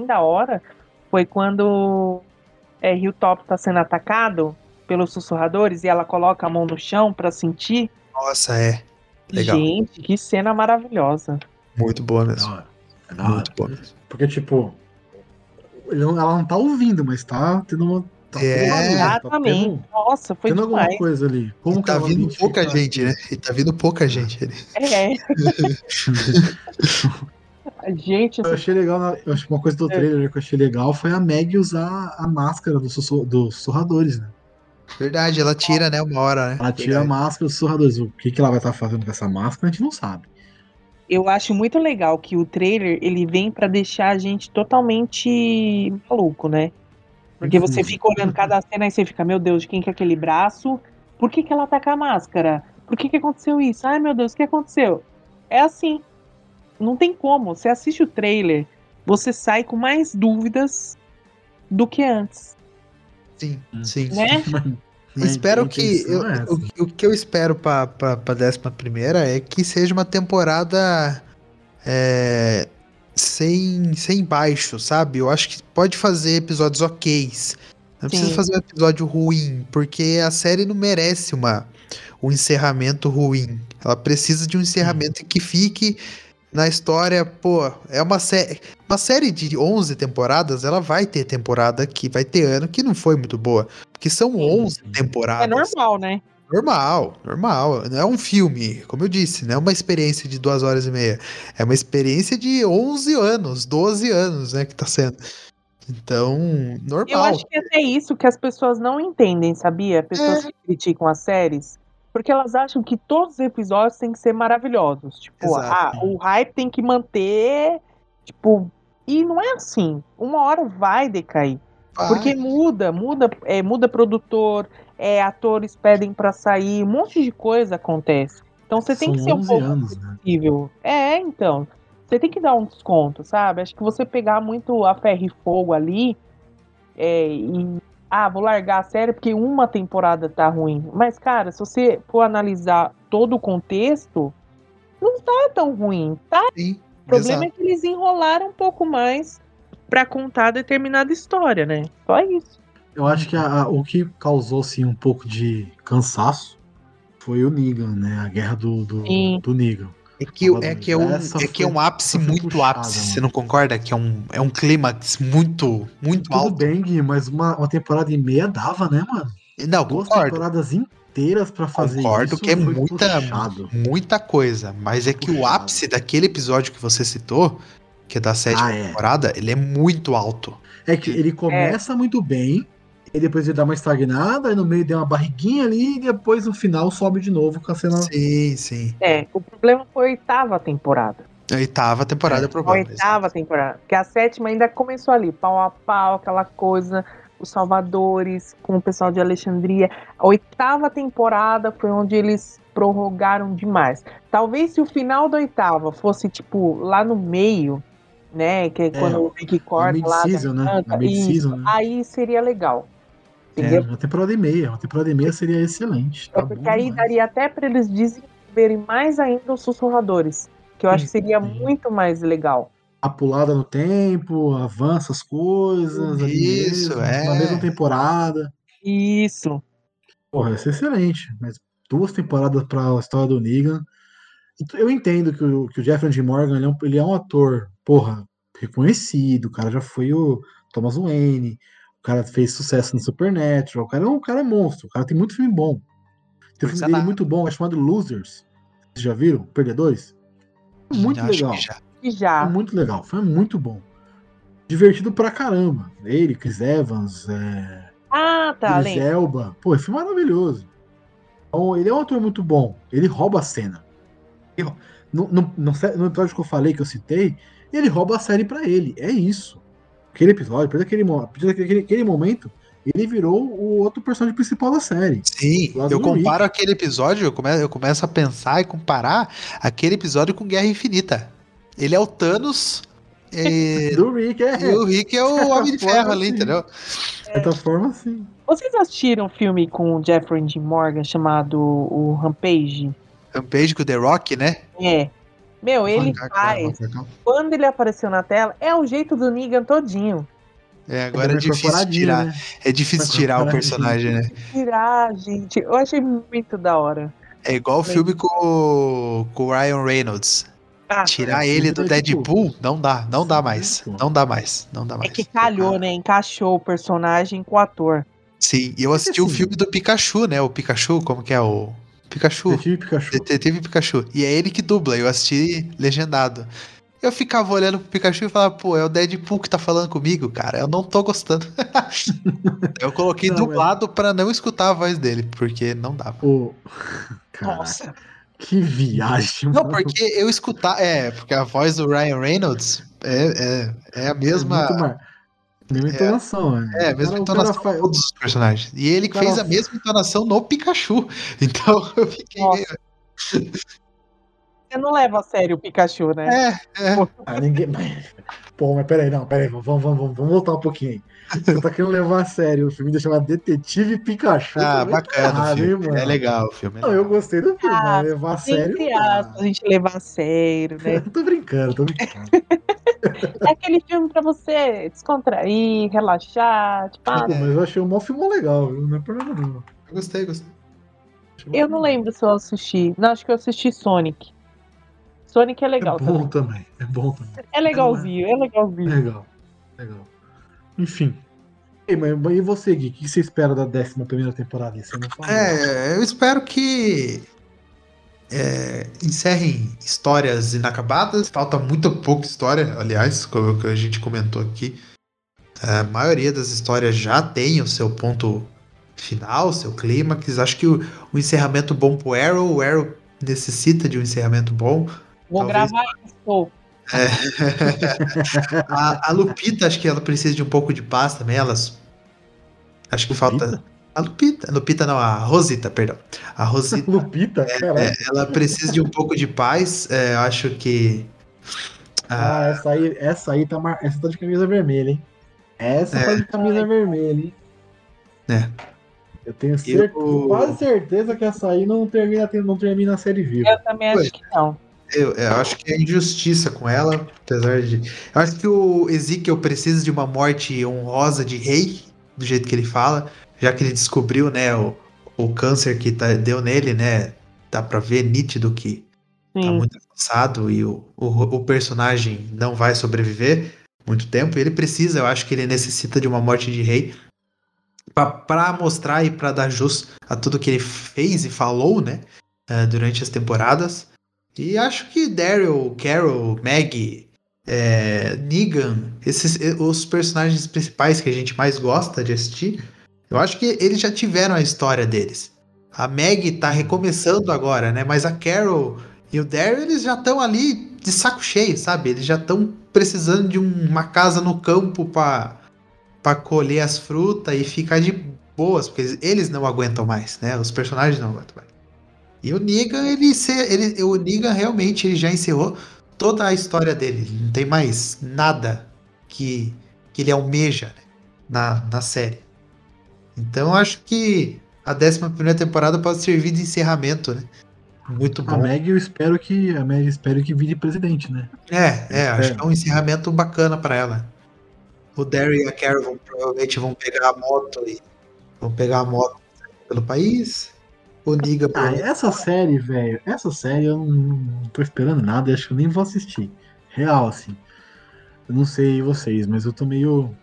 da hora, foi quando Hilltop tá sendo atacado pelos sussurradores e ela coloca a mão no chão pra sentir. Nossa, é. Legal. Gente, que cena maravilhosa. Muito boa mesmo. Muito boa mesmo. Porque, tipo, ela não tá ouvindo, mas tá tendo uma... Tá exatamente. Tá nossa, foi tendo demais. Alguma coisa ali. Como tá vindo pouca gente, né? E tá vindo pouca gente ali. É. Gente, eu achei legal, eu acho que uma coisa do trailer que eu achei legal foi a Maggie usar a máscara dos sussurradores, né? Verdade, ela tira, né, uma hora, né? Ela tira a máscara dos sussurradores. O que ela vai estar fazendo com essa máscara, a gente não sabe. Eu acho muito legal que o trailer, ele vem pra deixar a gente totalmente maluco, né? Porque você fica olhando cada cena e você fica, meu Deus, de quem que é aquele braço? Por que ela tá com a máscara? Por que aconteceu isso? Ai, meu Deus, o que aconteceu? É assim. Não tem como, você assiste o trailer, você sai com mais dúvidas do que antes. Sim. Né? Sim. Espero que... O que eu espero pra 11ª é que seja uma temporada sem baixo, sabe? Eu acho que pode fazer episódios ok. Não precisa fazer um episódio ruim, porque a série não merece um encerramento ruim. Ela precisa de um encerramento que fique... Na história, pô, é uma série de 11 temporadas, ela vai ter temporada que vai ter ano que não foi muito boa, porque são 11 temporadas. É normal, né? Normal. Não é um filme, como eu disse, não é uma experiência de 2 horas e meia. É uma experiência de 11 anos, 12 anos, né, que tá sendo. Então, normal. Eu acho que é até isso que as pessoas não entendem, sabia? Pessoas que criticam as séries. Porque elas acham que todos os episódios têm que ser maravilhosos. Tipo, o hype tem que manter. Tipo, e não é assim. Uma hora vai decair. Vai. Porque muda produtor, atores pedem pra sair, um monte de coisa acontece. Então você tem que ser um pouco flexível. Né? Então. Você tem que dar um desconto, sabe? Acho que você pegar muito a ferro e fogo ali e... Ah, vou largar a série porque uma temporada tá ruim. Mas, cara, se você for analisar todo o contexto, não tá tão ruim, tá? Sim, o problema é que eles enrolaram um pouco mais pra contar determinada história, né? Só isso. Eu acho que o que causou, assim, um pouco de cansaço foi o Negan, né? A guerra do Negan. É que é um ápice, muito puxado, ápice, mano. Você não concorda? Que é um clímax muito alto. Tudo bem, Gui, mas uma temporada e meia dava, né, mano? Não, 2 concordo. Temporadas inteiras pra fazer concordo isso. Concordo que é muita coisa, mas é que puxado. O ápice daquele episódio que você citou, que é da 7ª temporada, ele é muito alto. É que ele começa muito bem, e depois ele dá uma estagnada, aí no meio deu uma barriguinha ali, e depois no final sobe de novo com a cena. Sim. O problema foi a 8ª temporada. A 8ª temporada é o problema. A 8ª temporada, porque a 7ª ainda começou ali, pau a pau, aquela coisa, os salvadores, com o pessoal de Alexandria. A 8ª temporada foi onde eles prorrogaram demais. Talvez se o final da 8ª fosse, tipo, lá no meio, né, que é quando o Rick corta lá. Mid-season, né? Aí seria legal. Seria... É, uma temporada e meia seria excelente. Tá, porque aí demais. Daria até para eles desenvolverem mais ainda os sussurradores, que eu acho que seria muito mais legal. A pulada no tempo, avança as coisas. Isso, ali mesmo, é. Na mesma temporada. Isso. Porra, ia ser excelente. Mas 2 temporadas para a história do Negan. Eu entendo que o Jeffrey Dean Morgan ele é um ator, porra, reconhecido. O cara já foi o Thomas Wayne. O cara fez sucesso no Supernatural. O cara é monstro. O cara tem muito filme bom. Tem um filme dele muito bom, é chamado Losers. Vocês já viram? Perdedores? Muito legal. Já. Foi muito legal. Foi muito bom. Divertido pra caramba. Ele, Chris Evans, Chris Elba. Pô, foi maravilhoso. Então, ele é um ator muito bom. Ele rouba a cena. No episódio que eu falei, que eu citei, ele rouba a série pra ele. É isso. Aquele episódio, a partir daquele momento, ele virou o outro personagem principal da série. Sim, eu comparo aquele episódio, eu começo a pensar e comparar aquele episódio com Guerra Infinita. Ele é o Thanos do Rick, e o Rick é o Homem de Ferro ali, entendeu? De certa forma, sim. Vocês assistiram um filme com o Jeffrey Dean Morgan chamado o Rampage? Rampage com o The Rock, né? É. Meu, ele faz. Quando ele apareceu na tela, é o jeito do Negan todinho. É, agora é difícil tirar. Né? É difícil tirar o personagem, né? Tirar, gente. Eu achei muito da hora. É igual o filme com o Ryan Reynolds. Ah, tirar ele do Deadpool, não dá mais. É que calhou, né? Encaixou o personagem com o ator. Sim, e eu assisti o filme do Pikachu, né? O Pikachu, como que é o... Detetive Pikachu. E é ele que dubla, eu assisti legendado. Eu ficava olhando pro Pikachu e falava, pô, é o Deadpool que tá falando comigo, cara. Eu não tô gostando. Eu coloquei dublado pra não escutar a voz dele, porque não dava. Oh, nossa, que viagem. Não, porque eu escutar... porque a voz do Ryan Reynolds é a mesma... Mesma entonação, né? É, a mesma entonação de todos os personagens. E ele que fez a mesma entonação no Pikachu. Então eu fiquei... Você não leva a sério o Pikachu, né? Pô. Mas peraí, vamos voltar um pouquinho. Você tá querendo levar a sério o filme chamado Detetive Pikachu. Ah, bacana o filme. Mano. É legal o filme. Não, eu gostei do filme, mas levar a sério... A gente levar a sério, né? Eu tô brincando. É aquele filme pra você descontrair, relaxar, tipo... Mas eu achei o maior filme legal, viu? Não é problema nenhum. Eu gostei. Eu não lembro se eu assisti. Não, acho que eu assisti Sonic. Sonic é legal também. É bom também. É legalzinho, Legal. Enfim. E você, Gui? O que você espera da 11ª temporada? Você não falou. Eu espero que... encerrem histórias inacabadas. Falta muito pouca história, aliás, como a gente comentou aqui. A maioria das histórias já tem o seu ponto final, o seu clímax. Acho que o encerramento bom pro Arrow. O Arrow necessita de um encerramento bom. Vou gravar isso. A Lupita, acho que ela precisa de um pouco de paz também. Acho que falta... A Rosita. Lupita, ela precisa de um pouco de paz. Eu acho que... essa aí essa tá de camisa vermelha, hein? Eu tenho quase certeza que essa aí não termina a série viva. Eu também acho que não. Eu acho que é injustiça com ela, apesar de... Eu acho que o Ezequiel precisa de uma morte honrosa de rei, do jeito que ele fala. Já que ele descobriu, né, o câncer que deu nele, né, dá pra ver nítido que tá muito avançado e o personagem não vai sobreviver muito tempo. Ele precisa, eu acho que ele necessita de uma morte de rei pra mostrar e pra dar jus a tudo que ele fez e falou, né, durante as temporadas. E acho que Daryl, Carol, Maggie... Negan, os personagens principais que a gente mais gosta de assistir, eu acho que eles já tiveram a história deles. A Maggie tá recomeçando agora, né? Mas a Carol e o Daryl, eles já estão ali de saco cheio, sabe? Eles já estão precisando de uma casa no campo pra colher as frutas e ficar de boas, porque eles não aguentam mais, né? Os personagens não aguentam mais. E o Negan, ele já encerrou toda a história dele, não tem mais nada que ele almeja, né, na série. Então acho que a 11ª temporada pode servir de encerramento, né? Muito bom. A Maggie, eu espero que vire presidente, né? Acho que é um encerramento bacana pra ela. O Daryl e a Carol provavelmente vão pegar a moto e vão pegar a moto pelo país. O Negan... Essa série eu não tô esperando nada, acho que eu nem vou assistir. Real, assim. Eu não sei vocês, mas eu tô meio...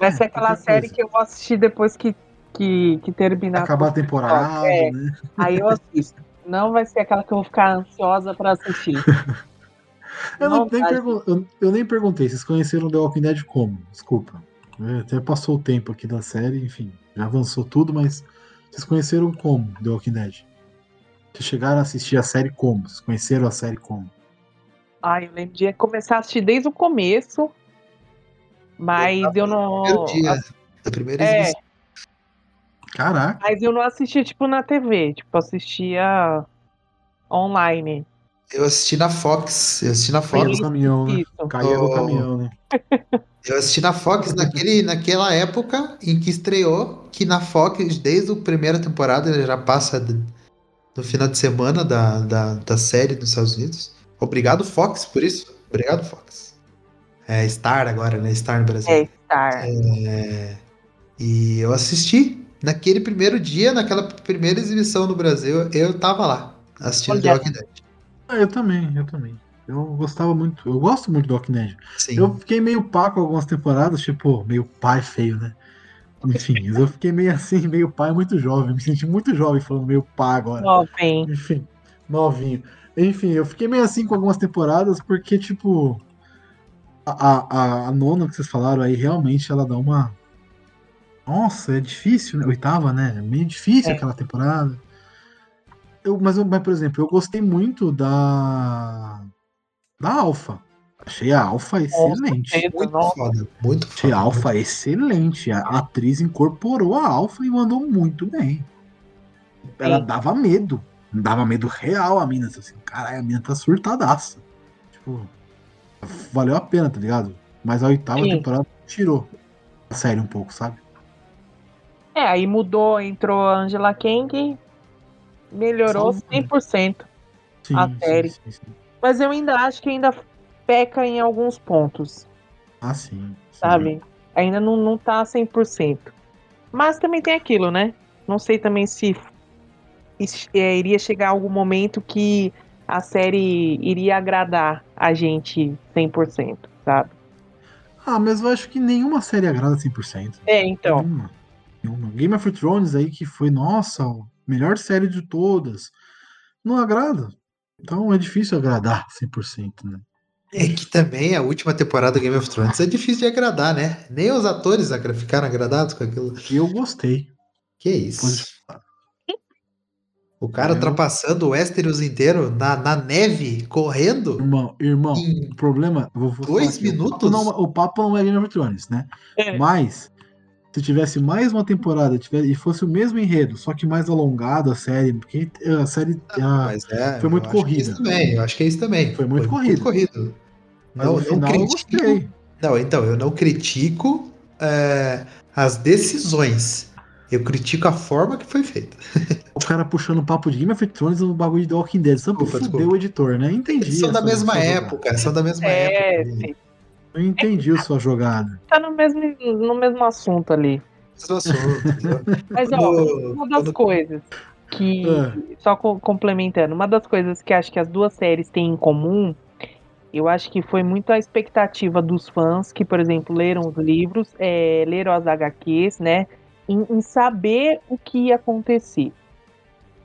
Essa é aquela série que eu vou assistir depois que terminar. Acabar a temporada, né? Aí eu assisto. Não vai ser aquela que eu vou ficar ansiosa pra assistir. Eu nem perguntei, vocês conheceram The Walking Dead como? Desculpa. Até passou o tempo aqui da série, enfim. Já avançou tudo, mas... Vocês conheceram como The Walking Dead? Vocês chegaram a assistir a série como? Vocês conheceram a série como? Eu lembro de começar a assistir desde o começo, mas eu não... Da primeira edição. Caraca. Mas eu não assistia, na TV. Assistia online. Eu assisti na Fox. Caía no caminhão, né? Eu assisti na Fox naquela época em que estreou, que na Fox, desde a primeira temporada, ele já passa no final de semana da série nos Estados Unidos. Obrigado, Fox, por isso. Obrigado, Fox. É Star agora, né? Star no Brasil. É Star. E eu assisti. Naquele primeiro dia, naquela primeira exibição no Brasil, eu tava lá, assistindo The Walking Dead. Eu também. Eu gosto muito do Walking Dead. Sim. Eu fiquei meio pá com algumas temporadas, meio pai feio, né? Enfim, eu fiquei meio assim, meio pai, muito jovem. Me senti muito jovem falando meio pá agora. Novinho. Enfim, eu fiquei meio assim com algumas temporadas, porque, a nona que vocês falaram aí, realmente ela dá uma... Nossa, é difícil, né? 8ª, né? É meio difícil aquela temporada. Mas, por exemplo, eu gostei muito da Alpha. Achei a Alpha excelente. Achei a Alpha excelente. A atriz incorporou a Alpha e mandou muito bem. Ela dava medo. Dava medo real a mina. Assim, caralho, a mina tá surtadaça. Valeu a pena, tá ligado? Mas a 8ª temporada tirou a série um pouco, sabe? Aí mudou, entrou a Angela Kang, melhorou 100% a série. Sim. Mas eu ainda acho que ainda peca em alguns pontos. Sim. Sabe? Ainda não tá 100%. Mas também tem aquilo, né? Não sei também se iria chegar algum momento que a série iria agradar a gente 100%, sabe? Mas eu acho que nenhuma série agrada 100%. Então... Game of Thrones aí, que foi, nossa, a melhor série de todas, não agrada. Então é difícil agradar 100%, né? É que também a última temporada do Game of Thrones é difícil de agradar, né? Nem os atores ficaram agradados com aquilo. E eu gostei. Que isso? O cara ultrapassando o Westeros inteiro na neve, correndo. Irmão, o problema... 2 minutos? O papo não é Game of Thrones, né? Mas... Se tivesse mais uma temporada e fosse o mesmo enredo, só que mais alongado a série, porque a série foi muito corrida. Eu acho que é isso também. Foi muito corrido. Eu não critico as decisões. Eu critico a forma que foi feita. O cara puxando papo de Game of Thrones no bagulho de The Walking Dead. Sabe, fudeu o editor, né? Entendi. São da mesma época. Sim. Eu entendi a sua jogada. Tá no mesmo assunto ali. Mas, uma das coisas que... Só complementando, uma das coisas que acho que as duas séries têm em comum, eu acho que foi muito a expectativa dos fãs que, por exemplo, leram os livros, leram as HQs, né? Em saber o que ia acontecer.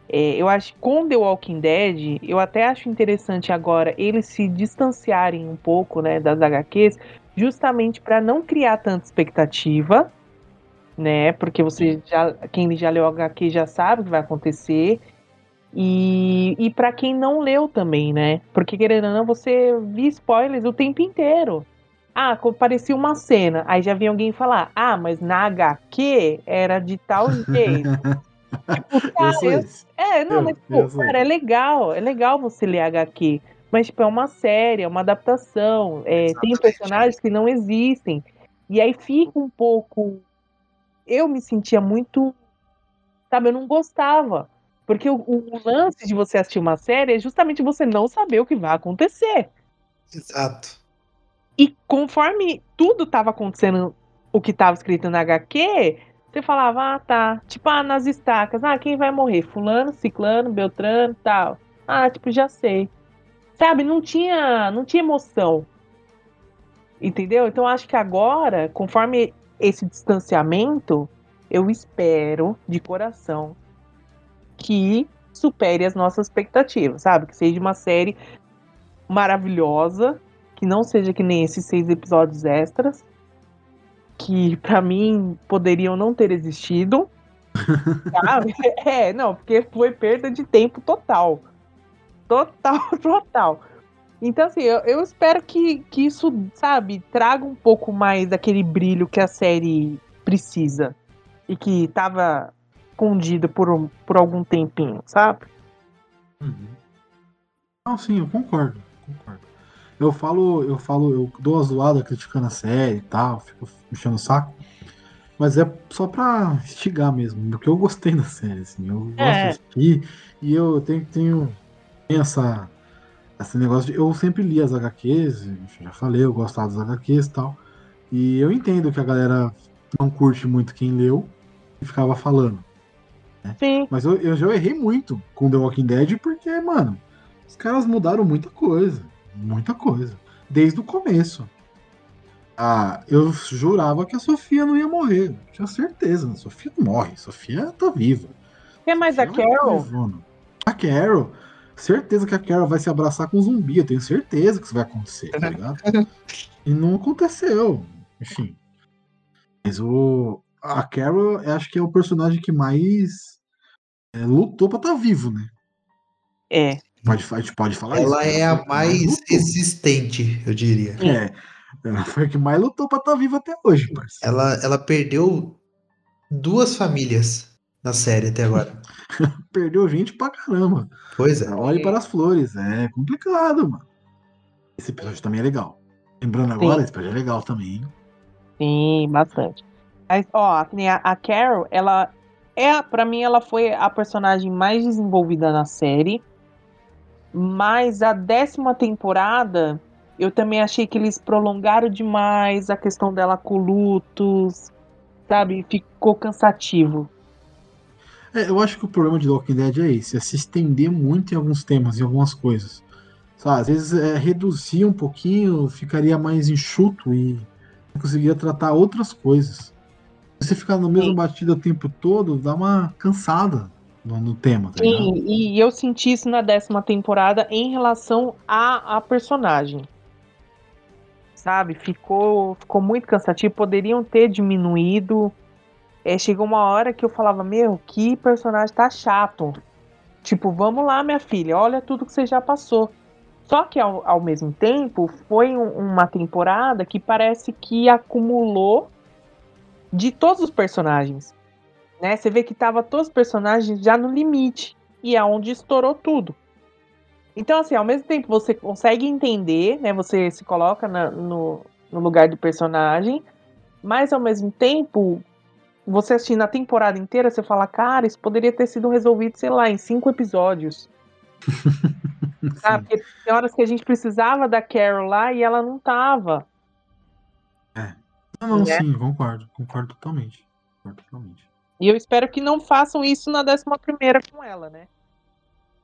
Eu acho que com The Walking Dead, eu até acho interessante agora eles se distanciarem um pouco, né, das HQs, justamente para não criar tanta expectativa, né, porque quem já leu HQ já sabe o que vai acontecer, e para quem não leu também, né, porque querendo ou não, você via spoilers o tempo inteiro. Aparecia uma cena, aí já vinha alguém falar, mas na HQ era de tal jeito. É legal. É legal você ler HQ. Mas, é uma série, é uma adaptação. Tem personagens que não existem. E aí fica um pouco eu me sentia muito, sabe, eu não gostava. Porque o lance de você assistir uma série é justamente você não saber o que vai acontecer. Exato. E conforme tudo estava acontecendo, o que estava escrito na HQ, você falava, ah, tá, tipo, ah, nas estacas, ah, quem vai morrer? Fulano, ciclano, beltrano, tal. Ah, tipo, já sei. Sabe, não tinha emoção. Entendeu? Então, acho que agora, conforme esse distanciamento, eu espero, de coração, que supere as nossas expectativas, sabe? Que seja uma série maravilhosa, que não seja que nem esses 6 episódios extras, que pra mim poderiam não ter existido, sabe? É, não, porque foi perda de tempo total. Total. Então, assim, eu espero que isso, sabe, traga um pouco mais daquele brilho que a série precisa e que tava escondida por algum tempinho, sabe? Uhum. Não, sim, eu concordo. Eu dou a zoada criticando a série e tal, fico mexendo o saco, mas é só pra instigar mesmo, porque eu gostei da série, assim, eu gosto de assistir, e eu tenho esse negócio de, eu sempre li as HQs, já falei, eu gostava das HQs e tal, e eu entendo que a galera não curte muito quem leu e ficava falando. Sim. Mas eu já errei muito com The Walking Dead, porque, mano, os caras mudaram muita coisa, desde o começo. Ah, eu jurava que a Sofia não ia morrer, tinha certeza, a Sofia não morre, a Sofia tá viva. É, mas a Carol? A Carol, certeza que a Carol vai se abraçar com um zumbi, eu tenho certeza que isso vai acontecer, tá ligado? E não aconteceu, enfim. Mas a Carol, acho que é o personagem que mais lutou pra estar vivo, né? É. Pode falar ela isso. Ela é a mais resistente, eu diria. É. Ela foi a que mais lutou pra estar viva até hoje, parceiro. Ela perdeu 2 famílias na série até agora. Perdeu gente pra caramba. Pois é. Olhe para as flores. É complicado, mano. Esse episódio também é legal. Lembrando agora, esse episódio é legal também. Sim, bastante. Mas, ó, a Carol, ela é, pra mim, ela foi a personagem mais desenvolvida na série. Mas a 10ª temporada, eu também achei que eles prolongaram demais a questão dela com lutos, sabe? Ficou cansativo. É, eu acho que o problema de The Walking Dead é esse, é se estender muito em alguns temas, em algumas coisas. Sabe, às vezes reduzir um pouquinho, ficaria mais enxuto e conseguiria tratar outras coisas. Você ficar na mesma batida o tempo todo, dá uma cansada no tema, tá ligado? E eu senti isso na 10ª temporada em relação à personagem. Sabe? Ficou muito cansativo. Poderiam ter diminuído. Chegou uma hora que eu falava, meu, que personagem tá chato. Tipo, vamos lá, minha filha, olha tudo que você já passou. Só que ao mesmo tempo, foi uma temporada que parece que acumulou de todos os personagens, né? Você vê que tava todos os personagens já no limite, e é onde estourou tudo. Então, assim, ao mesmo tempo você consegue entender, né? Você se coloca no lugar do personagem, mas ao mesmo tempo, você assistindo a temporada inteira, você fala, cara, isso poderia ter sido resolvido, sei lá, em 5 episódios. Sabe? Porque tem horas que a gente precisava da Carol lá e ela não tava. Não, sim, concordo totalmente. E eu espero que não façam isso na 11ª com ela, né?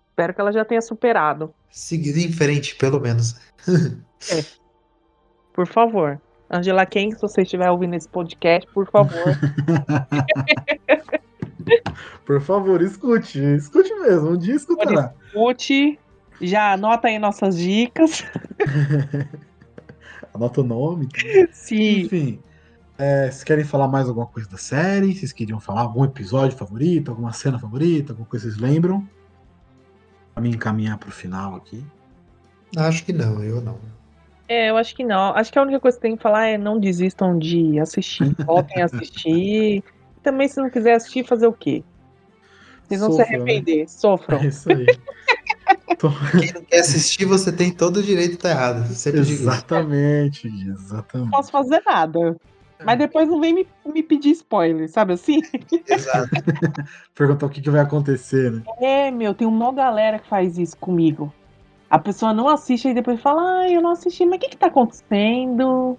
Espero que ela já tenha superado. Seguindo em frente, pelo menos. É. Por favor. Angela Ken, se você estiver ouvindo esse podcast, por favor. Por favor, escute mesmo, um dia escutará. Escute, já anota aí nossas dicas. Anota o nome. Sim. Enfim, vocês querem falar mais alguma coisa da série? Vocês queriam falar algum episódio favorito, alguma cena favorita, alguma coisa que vocês lembram? Pra mim encaminhar pro final aqui. Acho que não, eu não. Eu acho que não. Acho que a única coisa que tem que falar é não desistam de assistir. Voltem a assistir. E também, se não quiser assistir, fazer o quê? Vocês vão se arrepender. Né? Sofram. É isso aí. Quem não quer assistir, você tem todo o direito de estar errado. Exatamente. Não posso fazer nada. Mas depois não vem me pedir spoiler, sabe assim? Exato. Perguntar o que vai acontecer, né? É, meu, tem uma galera que faz isso comigo. A pessoa não assiste e depois fala, eu não assisti, mas o que tá acontecendo?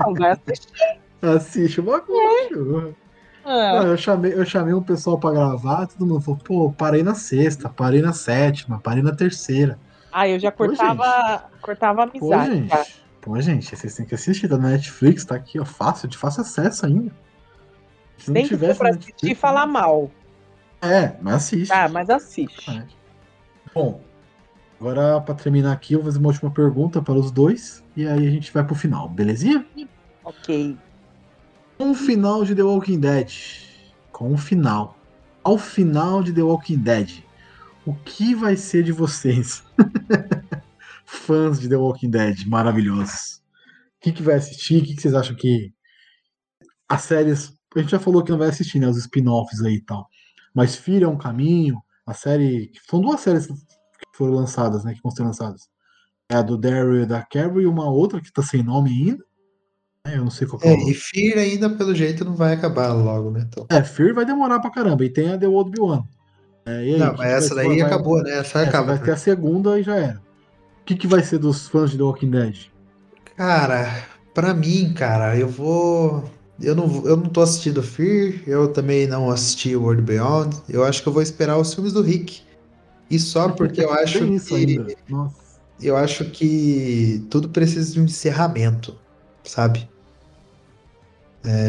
Não, vai assistir. Assiste o bagulho. Eu chamei um pessoal pra gravar, todo mundo falou, parei na sexta, parei na sétima, parei na terceira. Ah, eu já cortava a amizade, cara. Pô, gente, vocês têm que assistir, tá na Netflix, tá aqui, ó, fácil, de fácil acesso ainda. Se não tivesse pra assistir e falar mal. É, mas assiste. Ah, mas assiste. É. Bom, agora pra terminar aqui, eu vou fazer uma última pergunta para os dois, e aí a gente vai pro final, belezinha? Ok. Um final de The Walking Dead. Com um final. Ao final de The Walking Dead, o que vai ser de vocês? Fãs de The Walking Dead maravilhosos. O que vai assistir? O que vocês acham que... As séries... A gente já falou que não vai assistir, né? Os spin-offs aí e tal. Mas Fear é um caminho. A série... São duas séries que foram lançadas, né? Que vão ser lançadas. É a do Daryl e da Carol e uma outra que tá sem nome ainda. Eu não sei qual é. E Fear ainda, pelo jeito, não vai acabar logo, né? Então. É, Fear vai demorar pra caramba. E tem a The Old One. E aí, não, mas essa daí acabou, né? Essa acaba. Vai ter a segunda e já era. O que vai ser dos fãs de The Walking Dead? Cara, pra mim, cara, eu não tô assistindo Fear, eu também não assisti World Beyond. Eu acho que eu vou esperar os filmes do Rick. E só porque eu acho que... Nossa. Eu acho que tudo precisa de um encerramento, sabe?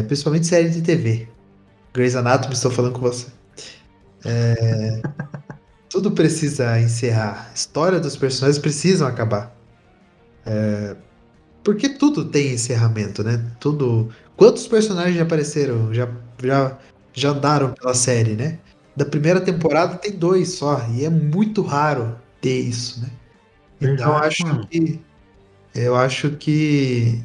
Principalmente série de TV. Grey's Anatomy, estou falando com você. Tudo precisa encerrar. A história dos personagens precisam acabar. Porque tudo tem encerramento, né? Tudo... Quantos personagens já apareceram? Já andaram pela série, né? Da primeira temporada tem 2 só. E é muito raro ter isso, né? Então eu acho que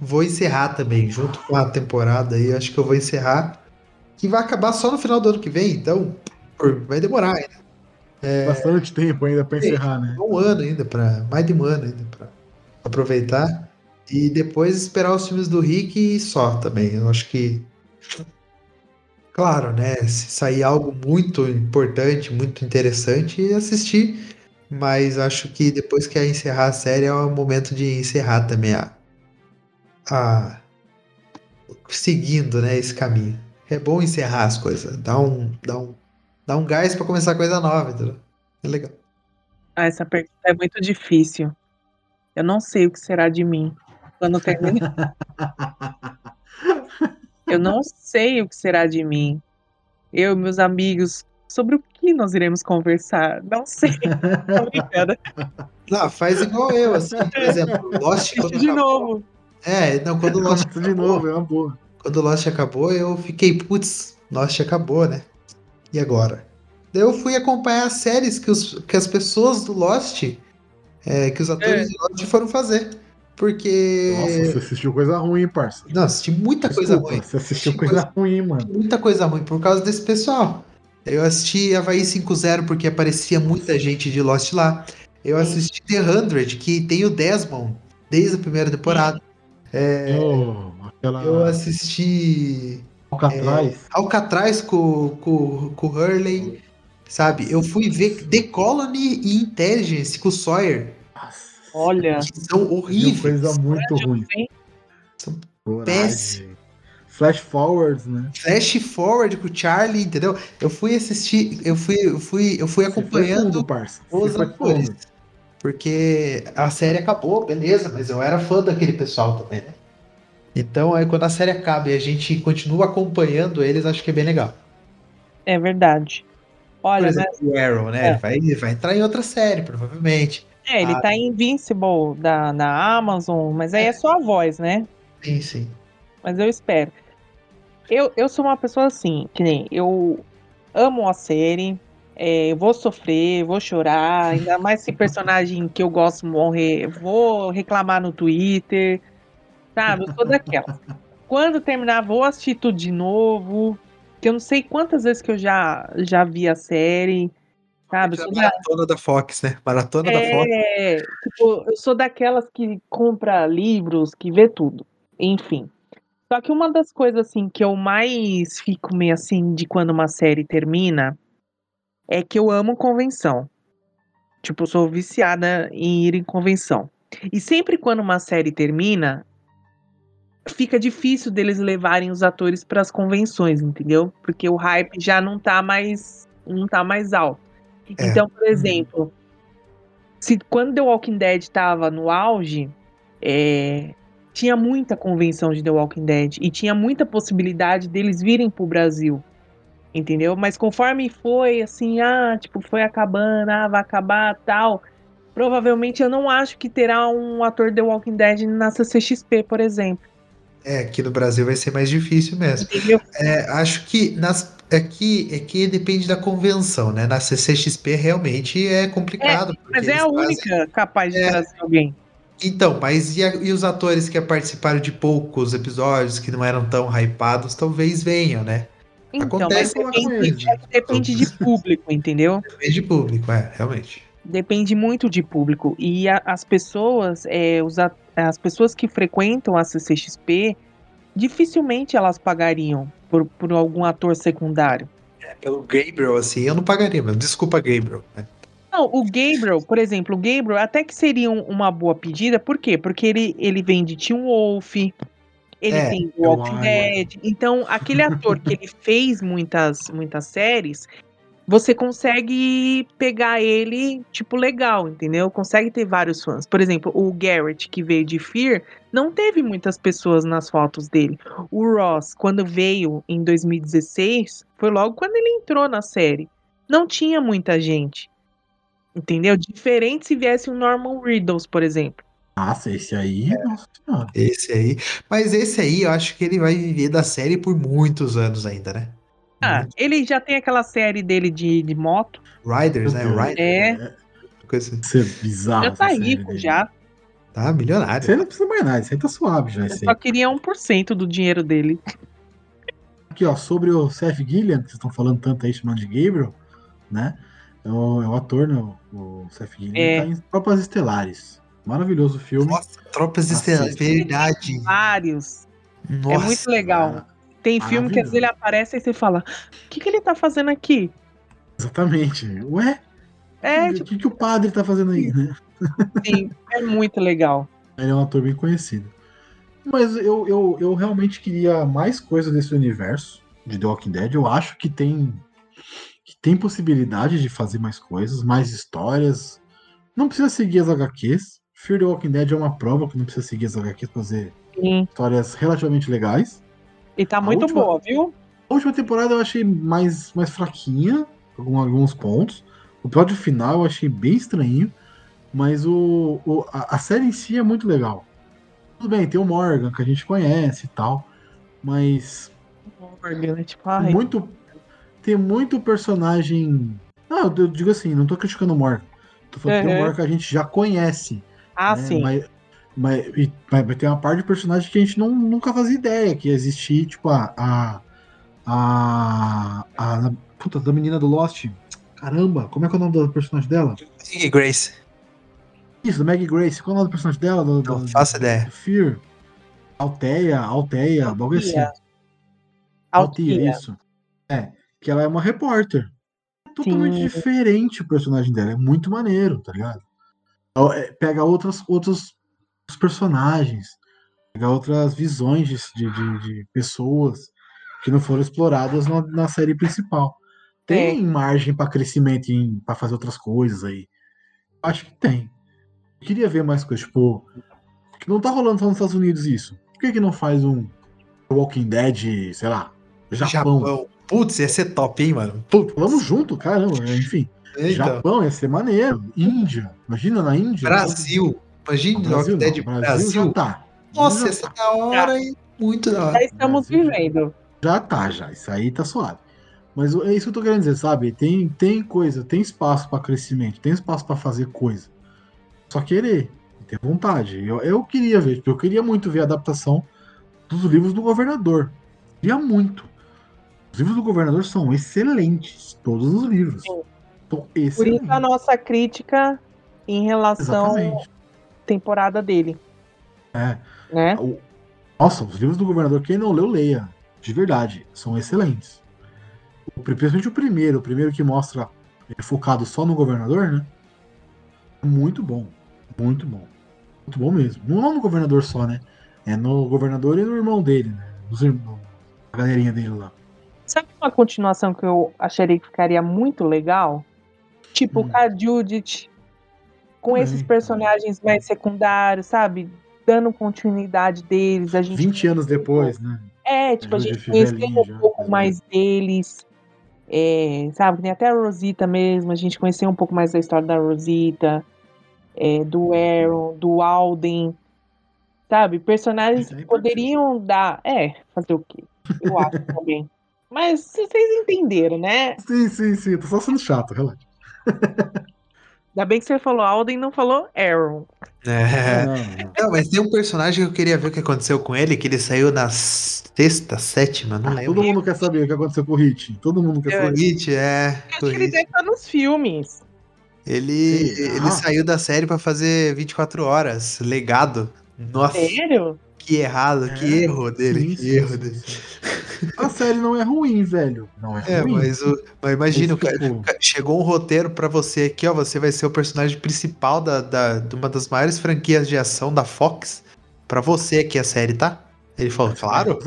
vou encerrar também. Junto com a temporada aí, eu acho que eu vou encerrar. Que vai acabar só no final do ano que vem, então... Vai demorar ainda. Bastante tempo ainda pra encerrar, né? Mais de um ano ainda pra aproveitar. E depois esperar os filmes do Rick e só também. Eu acho que... Claro, né? Se sair algo muito importante, muito interessante, assistir. Mas acho que depois que encerrar a série é o momento de encerrar também seguindo, né, esse caminho. É bom encerrar as coisas. Dá um gás pra começar coisa nova, entendeu? É legal. Essa pergunta é muito difícil. Eu não sei o que será de mim quando terminar. Eu não sei o que será de mim. Eu e meus amigos, sobre o que nós iremos conversar? Não sei. Obrigada. Não, faz igual eu, assim, por exemplo, Lost... De novo. Quando o Lost acabou... De novo, é uma boa. Quando o Lost acabou, eu fiquei, putz, Lost acabou, né? E agora? Daí eu fui acompanhar as séries que as pessoas do Lost, que os atores do Lost foram fazer. Porque... Nossa, você assistiu coisa ruim, hein, parça? Não, assisti muita coisa ruim. Você assistiu coisa ruim, mano. Muita coisa ruim, por causa desse pessoal. Eu assisti Havaí 5.0 porque aparecia muita gente de Lost lá. Eu assisti The 100, que tem o Desmond, desde a primeira temporada. Eu assisti... Alcatraz com o Hurley, sabe? Eu fui ver The Colony e Intelligence com o Sawyer. Olha, que são horríveis. Coisa muito ruim. São péssimos. Flash Forward, né? Flash Forward com o Charlie, entendeu? Eu fui assistir, eu fui acompanhando os atores. Porque a série acabou, beleza, mas eu era fã daquele pessoal também, né? Então, aí quando a série acaba e a gente continua acompanhando eles, acho que é bem legal. É verdade. Olha, por exemplo, o Aaron, né? Vai entrar em outra série, provavelmente. Ele tá em Invincible na Amazon, mas aí é só a voz, né? Sim, sim. Mas eu espero. Eu sou uma pessoa assim, que nem eu amo a série, eu vou sofrer, vou chorar, ainda mais se personagem que eu gosto morrer, vou reclamar no Twitter... Sabe, eu sou daquela. Quando terminar, vou assistir tudo de novo. Que eu não sei quantas vezes que eu já vi a série. Sabe? Eu sou maratona da Fox, né? Maratona da Fox. Tipo, eu sou daquelas que compra livros, que vê tudo. Enfim. Só que uma das coisas, assim, que eu mais fico meio assim de quando uma série termina é que eu amo convenção. Tipo, eu sou viciada em ir em convenção. E sempre quando uma série termina, fica difícil deles levarem os atores para as convenções, entendeu? Porque o hype já não tá mais alto. É. Então, por exemplo, se quando The Walking Dead estava no auge, tinha muita convenção de The Walking Dead e tinha muita possibilidade deles virem pro Brasil, entendeu? Mas conforme foi, assim, foi acabando, vai acabar, tal, provavelmente eu não acho que terá um ator The Walking Dead na CCXP, por exemplo. Aqui no Brasil vai ser mais difícil mesmo. Acho que aqui depende da convenção, né? Na CCXP realmente é complicado. Mas é a única capaz de trazer alguém. Então, mas e os atores que participaram de poucos episódios, que não eram tão hypados, talvez venham, né? Então, acontece uma coisa. Depende de público, entendeu? Depende de público, realmente. Depende muito de público. E as pessoas que frequentam a CCXP, dificilmente elas pagariam por algum ator secundário. Pelo Gabriel, assim, eu não pagaria, mas desculpa, Gabriel, né? Não, o Gabriel, por exemplo, até que seria uma boa pedida, por quê? Porque ele vem de Teen Wolf, ele tem The Walking Dead, então aquele ator que ele fez muitas séries, você consegue pegar ele, tipo, legal, entendeu? Consegue ter vários fãs. Por exemplo, o Garrett, que veio de Fear, não teve muitas pessoas nas fotos dele. O Ross, quando veio em 2016, foi logo quando ele entrou na série. Não tinha muita gente. Entendeu? Diferente se viesse um Norman Reedus, por exemplo. Nossa, esse aí... Nossa senhora. Esse aí... Mas esse aí, eu acho que ele vai viver da série por muitos anos ainda, né? Ele já tem aquela série dele de moto. Riders, né? Riders. Coisa... Isso é bizarro. Já tá rico, já. Tá milionário. Você não precisa mais nada, você tá suave já. Eu só queria 1% do dinheiro dele. Aqui, ó, sobre o Seth Gilliam, que vocês estão falando tanto aí, chamando de Gabriel, né? É o ator, né? O Seth Gilliam tá em Tropas Estelares. Maravilhoso filme. Nossa, Tropas Estelares, verdade. Vários. Nossa, é muito legal. Cara, tem filme que às vezes ele aparece e você fala, o que ele tá fazendo aqui? Exatamente. Ué? O que o padre tá fazendo aí, né? Sim, é muito legal. Ele é um ator bem conhecido. Mas eu realmente queria mais coisa desse universo de The Walking Dead. Eu acho que tem possibilidade de fazer mais coisas, mais histórias. Não precisa seguir as HQs. Fear the Walking Dead é uma prova que não precisa seguir as HQs pra fazer histórias relativamente legais. E tá muito boa, viu? A última temporada eu achei mais fraquinha, com alguns pontos. O episódio final eu achei bem estranho, mas a série em si é muito legal. Tudo bem, tem o Morgan, que a gente conhece e tal, mas... Morgan, é tipo... Muito... Tem muito personagem... Não, eu digo assim, não tô criticando o Morgan. Tô falando que tem o Morgan que a gente já conhece. Ah, né? Sim. Mas tem uma parte de personagem que a gente nunca fazia ideia que ia existir, tipo puta, da menina do Lost. Caramba, como é que é o nome do personagem dela? Maggie Grace. Isso, da Maggie Grace. Qual é o nome do personagem dela? Não faço ideia. Fear. Althea, bagulho assim. Althea, isso. Que ela é uma repórter. Totalmente diferente o personagem dela. É muito maneiro, tá ligado? Pega outros personagens. Pega outras visões de pessoas que não foram exploradas na série principal. Tem margem pra crescimento, pra fazer outras coisas aí. Acho que tem. Eu queria ver mais coisas, tipo... Que não tá rolando só nos Estados Unidos isso. Por que não faz um Walking Dead, sei lá, Japão. Putz, ia ser top, hein, mano? Putz. Vamos junto, caramba, enfim. Eita. Japão ia ser maneiro. Índia. Imagina na Índia. Brasil. Imagina Brasil, ideia de Brasil. Já tá. Nossa, essa tá da hora e muito da hora. Já estamos vivendo. Já tá, já. Isso aí tá suave. Mas é isso que eu tô querendo dizer, sabe? Tem coisa, tem espaço pra crescimento, tem espaço pra fazer coisa. Só querer, ter vontade. Eu queria ver, eu queria muito ver a adaptação dos livros do governador. Queria muito. Os livros do governador são excelentes, todos os livros. Então, por isso a nossa crítica em relação à temporada dele. É. Né? Nossa, os livros do governador, quem não leu, leia. De verdade, são excelentes. Principalmente o primeiro que mostra é focado só no governador, né? Muito bom. Muito bom. Muito bom mesmo. Não é no governador só, né? É no governador e no irmão dele, né? A galerinha dele lá. Sabe uma continuação que eu acharia que ficaria muito legal? Tipo, com a Judith, com esses personagens mais secundários, sabe? Dando continuidade deles. A gente 20 anos depois, né? É, tipo, a gente conheceu um pouco mais deles. É, sabe? Tem até a Rosita mesmo. A gente conheceu um pouco mais da história da Rosita, do Aaron, do Alden. Sabe? Personagens que poderiam dar... fazer o quê? Eu acho também. Mas vocês entenderam, né? Sim. Tô só sendo chato, relaxa. Ainda bem que você falou Alden e não falou Aaron. Não, mas tem um personagem que eu queria ver o que aconteceu com ele, que ele saiu na sétima, não lembro. Todo mundo quer saber o que aconteceu com o Hit. Todo mundo quer saber. O Hit, Acho que ele deve estar nos filmes. Ele saiu da série pra fazer 24 horas, legado. Nossa. Sério? Que errado, que erro dele, que erro dele. A série não é ruim, velho. Não é ruim. Mas imagina, cara, chegou um roteiro pra você aqui, ó. Você vai ser o personagem principal de uma das maiores franquias de ação da Fox. Pra você aqui a série, tá? Ele falou, claro,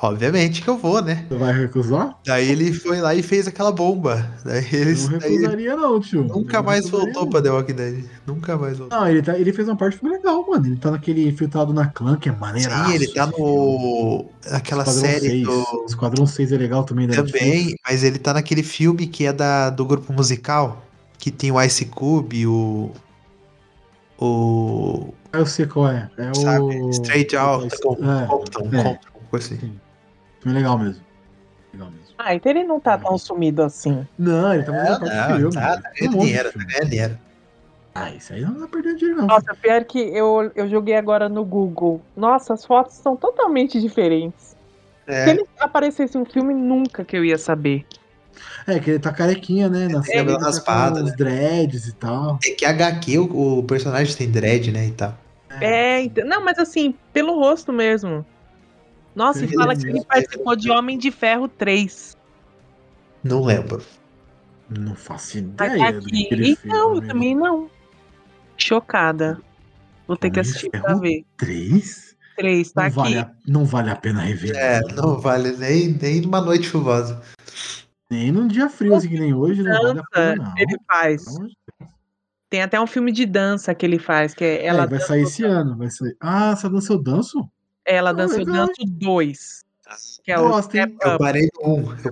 obviamente que eu vou, né? Você vai recusar? Daí ele foi lá e fez aquela bomba. Não recusaria, não, tio. Nunca mais voltou pra The Walking Dead. Nunca mais voltou. Não, ele fez uma parte legal, mano. Ele tá naquele Infiltrado na Clã, que é maneiraço. Sim, ele tá no... Aquela série do... Esquadrão 6 é legal também. Também, mas ele tá naquele filme que é do grupo musical, que tem o Ice Cube, o... Eu sei qual é. Sabe? Straight Out. Compton, coisa assim. Sim. Legal mesmo. Ah, então ele não tá tão sumido assim. Não, ele tá muito legal. Tá ganhando dinheiro, Ah, isso aí não tá perdendo dinheiro, não. Nossa, pior que eu joguei agora no Google. Nossa, as fotos são totalmente diferentes. Se ele aparecesse um filme, nunca que eu ia saber. É, que ele tá carequinha, né? Nas patas, os dreads e tal. É que HQ, o personagem tem dread, né, e tal. Não, mas assim, pelo rosto mesmo. Nossa, e fala que ele participou de Homem de Ferro 3. Não lembro. Não faço ideia do que ele fez. Não, eu também não. Chocada. Vou ter que assistir pra ver. 3? 3, tá aqui. Não vale a pena rever. Não vale nem numa noite chuvosa. Nem num dia frio, assim que nem hoje. Não vale a pena, não. Ele faz. Tem até um filme de dança que ele faz. Que é ela vai sair esse ano. Vai sair. Ah, essa dança eu danço? Ela dança o Danço 2. Que é eu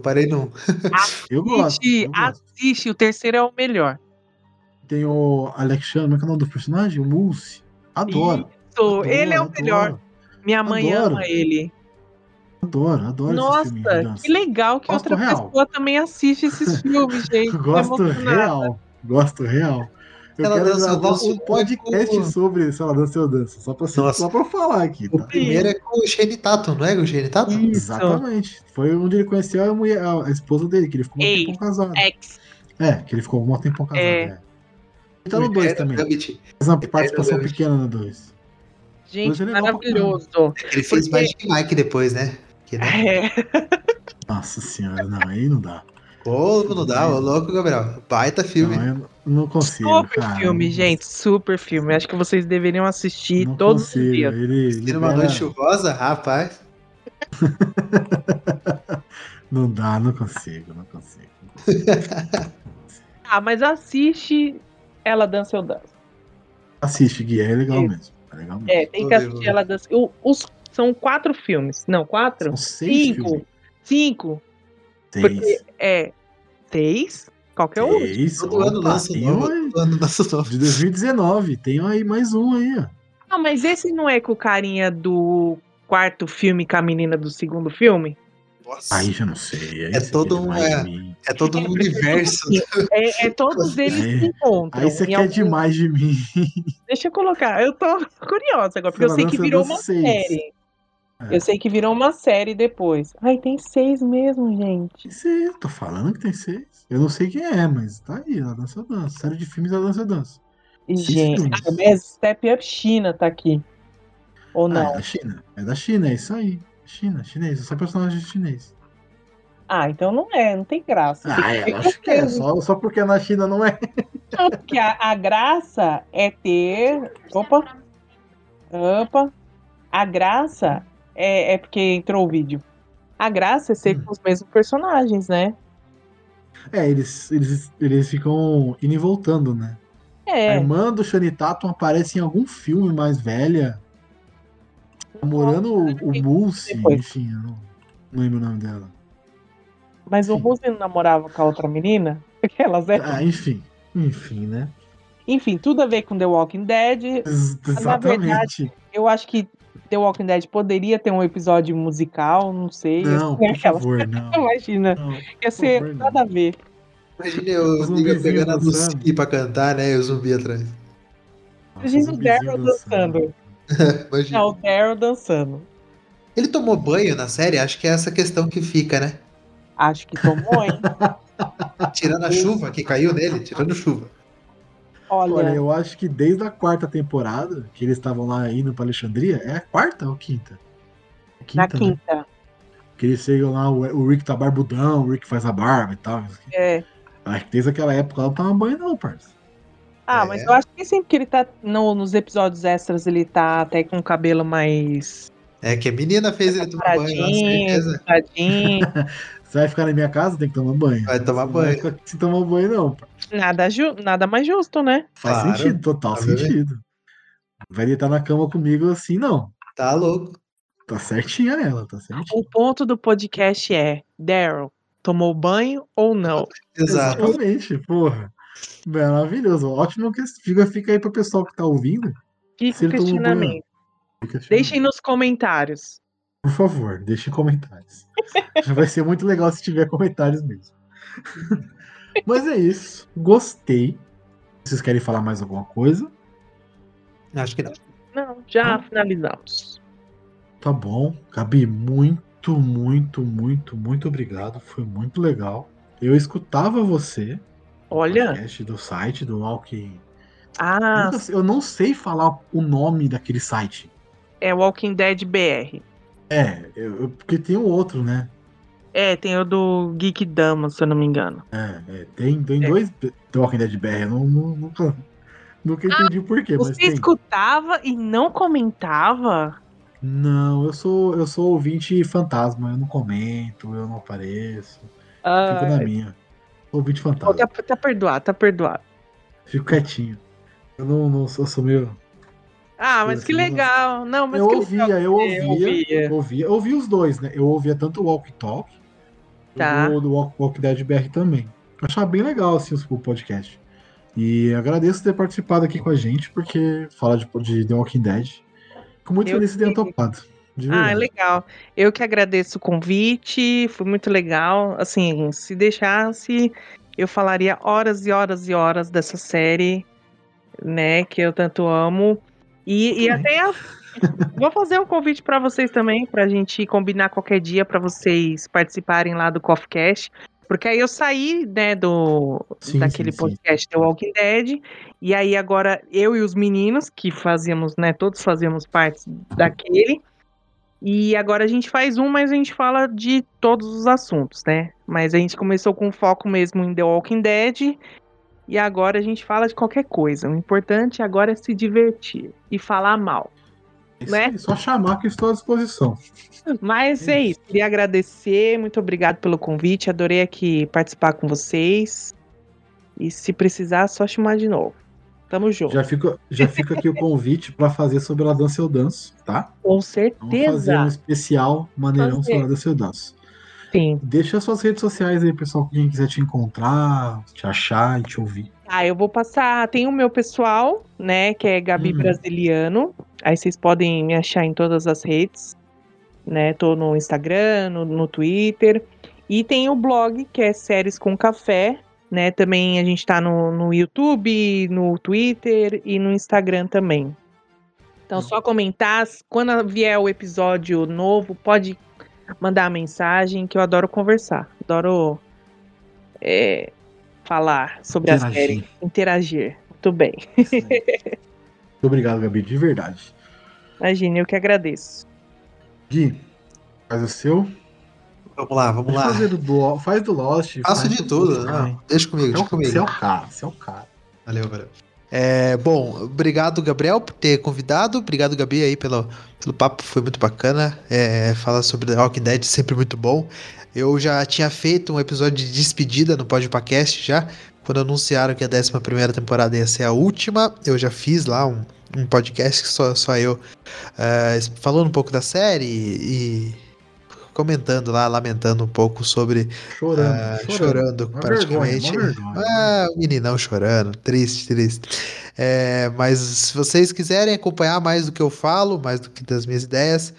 parei no 1. Assiste, o terceiro é o melhor. Tem o Alexandre, como é o nome do personagem? O Mulce. Adoro. Ele é o melhor. Minha mãe ama ele. Adoro. Nossa, que legal que outra pessoa também assiste esses filmes, gente. Gosto real. Eu ela quero gravar um podcast sobre se ela dança ou dança, só pra falar aqui. Tá? O primeiro é com o Shane Tatum, não é? O Shane Tatum? Exatamente. Foi onde ele conheceu a esposa dele, que ele ficou um tempo casado. Que ele ficou um tempo casado. Ele tá no 2 também. Fez uma participação pequena no 2. Gente, maravilhoso. Ele fez mais de Mike depois, né? Nossa senhora, não, aí não dá. Não dá, ô louco, Gabriel. Baita filme. Não consigo. Super filme. Acho que vocês deveriam assistir todos os dias. Uma noite chuvosa, rapaz. Não dá, não consigo. Mas assiste Ela Dança ou Dança. Assiste, Gui, é legal mesmo. Tem que assistir Ela Dança. São 4 filmes. Não, 4? São 6 filmes. 5. Porque 6, qualquer um. Todo ano lança novo. De 2019, tem aí mais um aí, ó. Não, mas esse não é com o carinha do quarto filme com a menina do segundo filme? Nossa. Aí já não sei. É todo um universo. Todos eles se encontram. Aí você quer demais de mim. Deixa eu colocar. Eu tô curiosa agora, porque eu sei que virou uma série. Eu sei que virou uma série depois. Ai, tem 6 mesmo, gente. Eu tô falando que tem 6. Eu não sei quem é, mas tá aí, Ela Dança ou Dança. Série de filmes, Ela Dança ou Dança. Gente, a Step Up China tá aqui. Ou não? É da China. É da China, é isso aí. China, chinês. Essa personagem é chinês. Ah, então não é. Não tem graça. Ah, eu acho que é. Só porque na China não é. Não, porque a graça é ter... Opa. A graça é porque entrou o vídeo. A graça é ser com os mesmos personagens, né? É, eles ficam indo e voltando, né? É. A irmã do Shane Tatum aparece em algum filme mais velha. Namorando o Moose, enfim, eu não lembro o nome dela. Mas enfim. O Moose não namorava com a outra menina? Aquelas eram. Ah, enfim, né? Enfim, tudo a ver com The Walking Dead. Exatamente. Na verdade, eu acho que The Walking Dead poderia ter um episódio musical, não sei. Não, por favor, não. Imagina, não, ia ser favor, nada não. A ver. Imagina o zumbi pegando a Lucy pra cantar, né? E o zumbi atrás. Imagina o Daryl dançando. Imagina. Não, o Daryl dançando. Ele tomou banho na série? Acho que é essa questão que fica, né? Acho que tomou, hein? Tirando a chuva que caiu nele, tirando chuva. Olha, eu acho que desde a quarta temporada, que eles estavam lá indo pra Alexandria, é a quarta ou quinta? Na quinta. Né? Que eles chegam lá, o Rick tá barbudão, o Rick faz a barba e tal. É. Acho que desde aquela época ela não tava banho não, parça. Ah, é. Mas eu acho que sempre que ele tá nos episódios extras, ele tá até com o cabelo mais... É, que a menina fez ele tomar banho, com certeza. Você vai ficar na minha casa, tem que tomar banho. Vai tomar banho. Não vai se tomar banho, não. Pá. Nada mais justo, né? Faz claro, sentido, total sentido. Vai deitar na cama comigo assim, não. Tá louco. Tá certinha ela, tá certinha. O ponto do podcast é, Daryl, tomou banho ou não? Exatamente, porra. Maravilhoso, ótimo. Fica aí pro pessoal que tá ouvindo. Fica o questionamento. Deixem nos comentários. Por favor, deixem comentários. Vai ser muito legal se tiver comentários mesmo. Mas é isso. Gostei. Vocês querem falar mais alguma coisa? Acho que não. Não, já finalizamos. Tá bom. Gabi, muito, muito, muito, muito obrigado. Foi muito legal. Eu escutava você. Olha. Podcast do site do Walking. Ah. Eu não sei falar o nome daquele site. É Walking Dead BR. É, porque tem o outro, né? É, tem o do Geek Dama, se eu não me engano. Tem dois The Walking Dead BR, eu nunca entendi o porquê. Você mas escutava e não comentava? Não, eu sou ouvinte fantasma, eu não comento, eu não apareço, fico na minha. Ouvinte fantasma. Tá perdoado. Fico quietinho. Eu não sou meio... Ah, mas que legal. Não, mas eu ouvi os dois, né? Eu ouvia tanto o Walk Talk como o Walk Dead BR também. Eu achava bem legal, assim, o podcast. E agradeço ter participado aqui com a gente, porque fala de The Walking Dead. Fico muito feliz de ter topado. Ah, é legal. Eu que agradeço o convite, foi muito legal. Assim, se deixasse, eu falaria horas e horas e horas dessa série, né, que eu tanto amo. E até vou fazer um convite para vocês também, pra gente combinar qualquer dia para vocês participarem lá do Coffee Cast, porque aí eu saí, né, daquele podcast The Walking Dead, e aí agora eu e os meninos que fazíamos, né, todos fazíamos parte daquele, e agora a gente faz um, mas a gente fala de todos os assuntos, né, mas a gente começou com foco mesmo em The Walking Dead. E agora a gente fala de qualquer coisa. O importante agora é se divertir e falar mal. Né? É só chamar que estou à disposição. Mas é isso. Queria agradecer. Muito obrigado pelo convite. Adorei aqui participar com vocês. E se precisar, só chamar de novo. Tamo junto. Já fica aqui o convite para fazer sobre a Dança Eu Danço, tá? Com certeza. Vamos fazer um especial maneirão sobre a Dança Eu Danço. Sim. Deixa suas redes sociais aí, pessoal, quem quiser te encontrar, te achar e te ouvir. Ah, eu vou passar, tem o meu pessoal, né, que é Gabi Brasiliano, aí vocês podem me achar em todas as redes, né, tô no Instagram, no Twitter, e tem o blog, que é Séries com Café, né, também a gente tá no YouTube, no Twitter e no Instagram também. Então, só comentar, quando vier o episódio novo, pode mandar a mensagem, que eu adoro conversar, adoro falar sobre as séries, interagir. Muito bem. Muito obrigado, Gabi, de verdade. Imagina, eu que agradeço. Gui, faz o seu. Vamos lá. Faz do Lost. Faço de tudo. Né? Deixa comigo, Você é o cara, Valeu. Bom, obrigado, Gabriel, por ter convidado. Obrigado, Gabi, aí pelo papo. Foi muito bacana. Falar sobre The Walking Dead sempre muito bom. Eu já tinha feito um episódio de despedida no podcast já. Quando anunciaram que a 11ª temporada ia ser a última, eu já fiz lá um podcast que só eu falando um pouco da série e comentando lá, lamentando um pouco sobre... Chorando praticamente. O meninão chorando, triste. Mas se vocês quiserem acompanhar mais do que eu falo, mais do que das minhas ideias,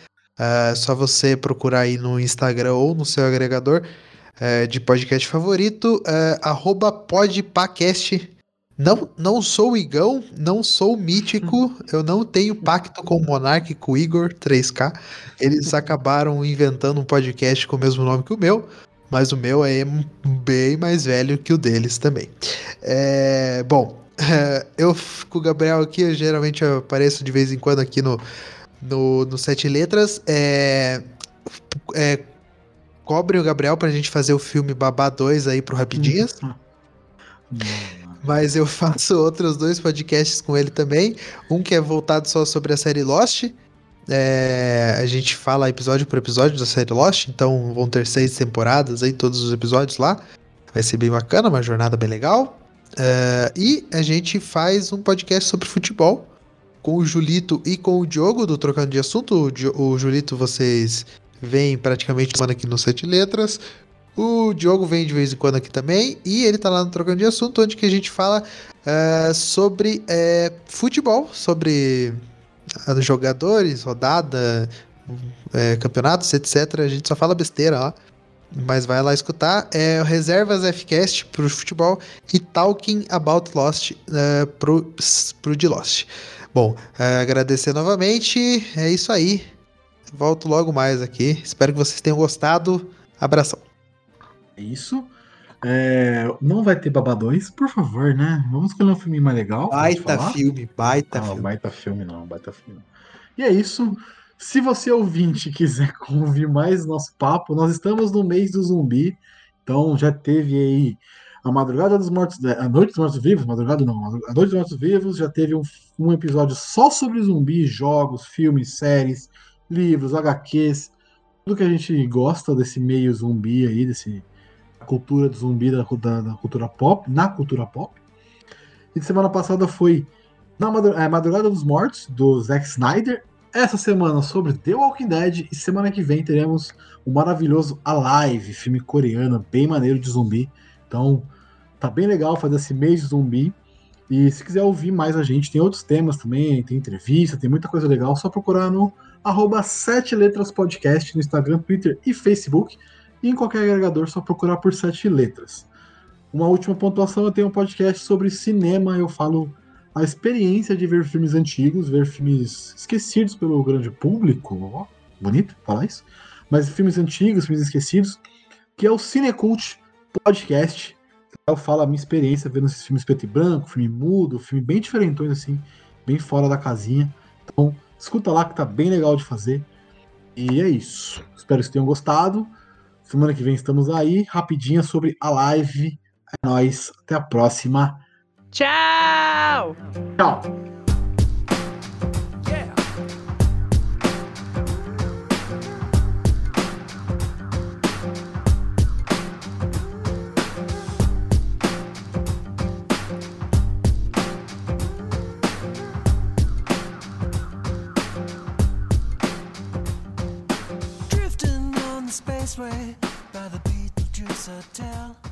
só você procurar aí no Instagram ou no seu agregador de podcast favorito, @podpacast. Não sou o Igão, não sou o Mítico, eu não tenho pacto com o Monark, com o Igor 3K. Eles acabaram inventando um podcast com o mesmo nome que o meu, mas o meu é bem mais velho que o deles também. Bom, eu fico o Gabriel aqui, eu geralmente apareço de vez em quando aqui no Sete Letras. Cobrem o Gabriel pra gente fazer o filme Babá 2 aí pro Rapidinhas. Mas eu faço outros 2 podcasts com ele também. Um que é voltado só sobre a série Lost. A gente fala episódio por episódio da série Lost. Então vão ter 6 temporadas aí, todos os episódios lá. Vai ser bem bacana, uma jornada bem legal. E a gente faz um podcast sobre futebol com o Julito e com o Diogo do Trocando de Assunto. O Julito vocês veem praticamente semana aqui no Sete Letras. O Diogo vem de vez em quando aqui também, e ele tá lá no Trocando de Assunto, onde que a gente fala sobre futebol, sobre jogadores, rodada, campeonatos, etc. A gente só fala besteira lá, mas vai lá escutar. Reservas Fcast pro futebol e Talking About Lost pro de Lost. Bom, agradecer novamente, é isso aí. Volto logo mais aqui. Espero que vocês tenham gostado. Abração. É isso. Não vai ter Babá 2, por favor, né? Vamos escolher um filme mais legal. Baita filme. E é isso. Se você, ouvinte, quiser ouvir mais nosso papo, nós estamos no mês do zumbi. Então já teve aí a Madrugada dos Mortos... A Noite dos Mortos Vivos? A Noite dos Mortos Vivos já teve um episódio só sobre zumbi, jogos, filmes, séries, livros, HQs, tudo que a gente gosta desse meio zumbi aí, da cultura do zumbi, da cultura pop, na cultura pop. E semana passada foi na Madrugada dos Mortos, do Zack Snyder. Essa semana sobre The Walking Dead, e semana que vem teremos o maravilhoso Alive, filme coreano, bem maneiro de zumbi. Então, tá bem legal fazer esse mês de zumbi. E se quiser ouvir mais a gente, tem outros temas também, tem entrevista, tem muita coisa legal, só procurar no @7letraspodcast no Instagram, Twitter e Facebook, e em qualquer agregador só procurar por 7 letras. Uma última pontuação, eu tenho um podcast sobre cinema, eu falo a experiência de ver filmes antigos, ver filmes esquecidos pelo grande público, ó, bonito falar isso, mas filmes antigos, filmes esquecidos, que é o Cinecult Podcast. Eu falo a minha experiência vendo esses filmes preto e branco, filme mudo, filme bem diferentões assim, bem fora da casinha. Então, escuta lá que tá bem legal de fazer. E é isso. Espero que vocês tenham gostado. Semana que vem estamos aí. Rapidinha sobre a live. É nóis. Até a próxima. Tchau! Tchau! By the Beetlejuice Hotel.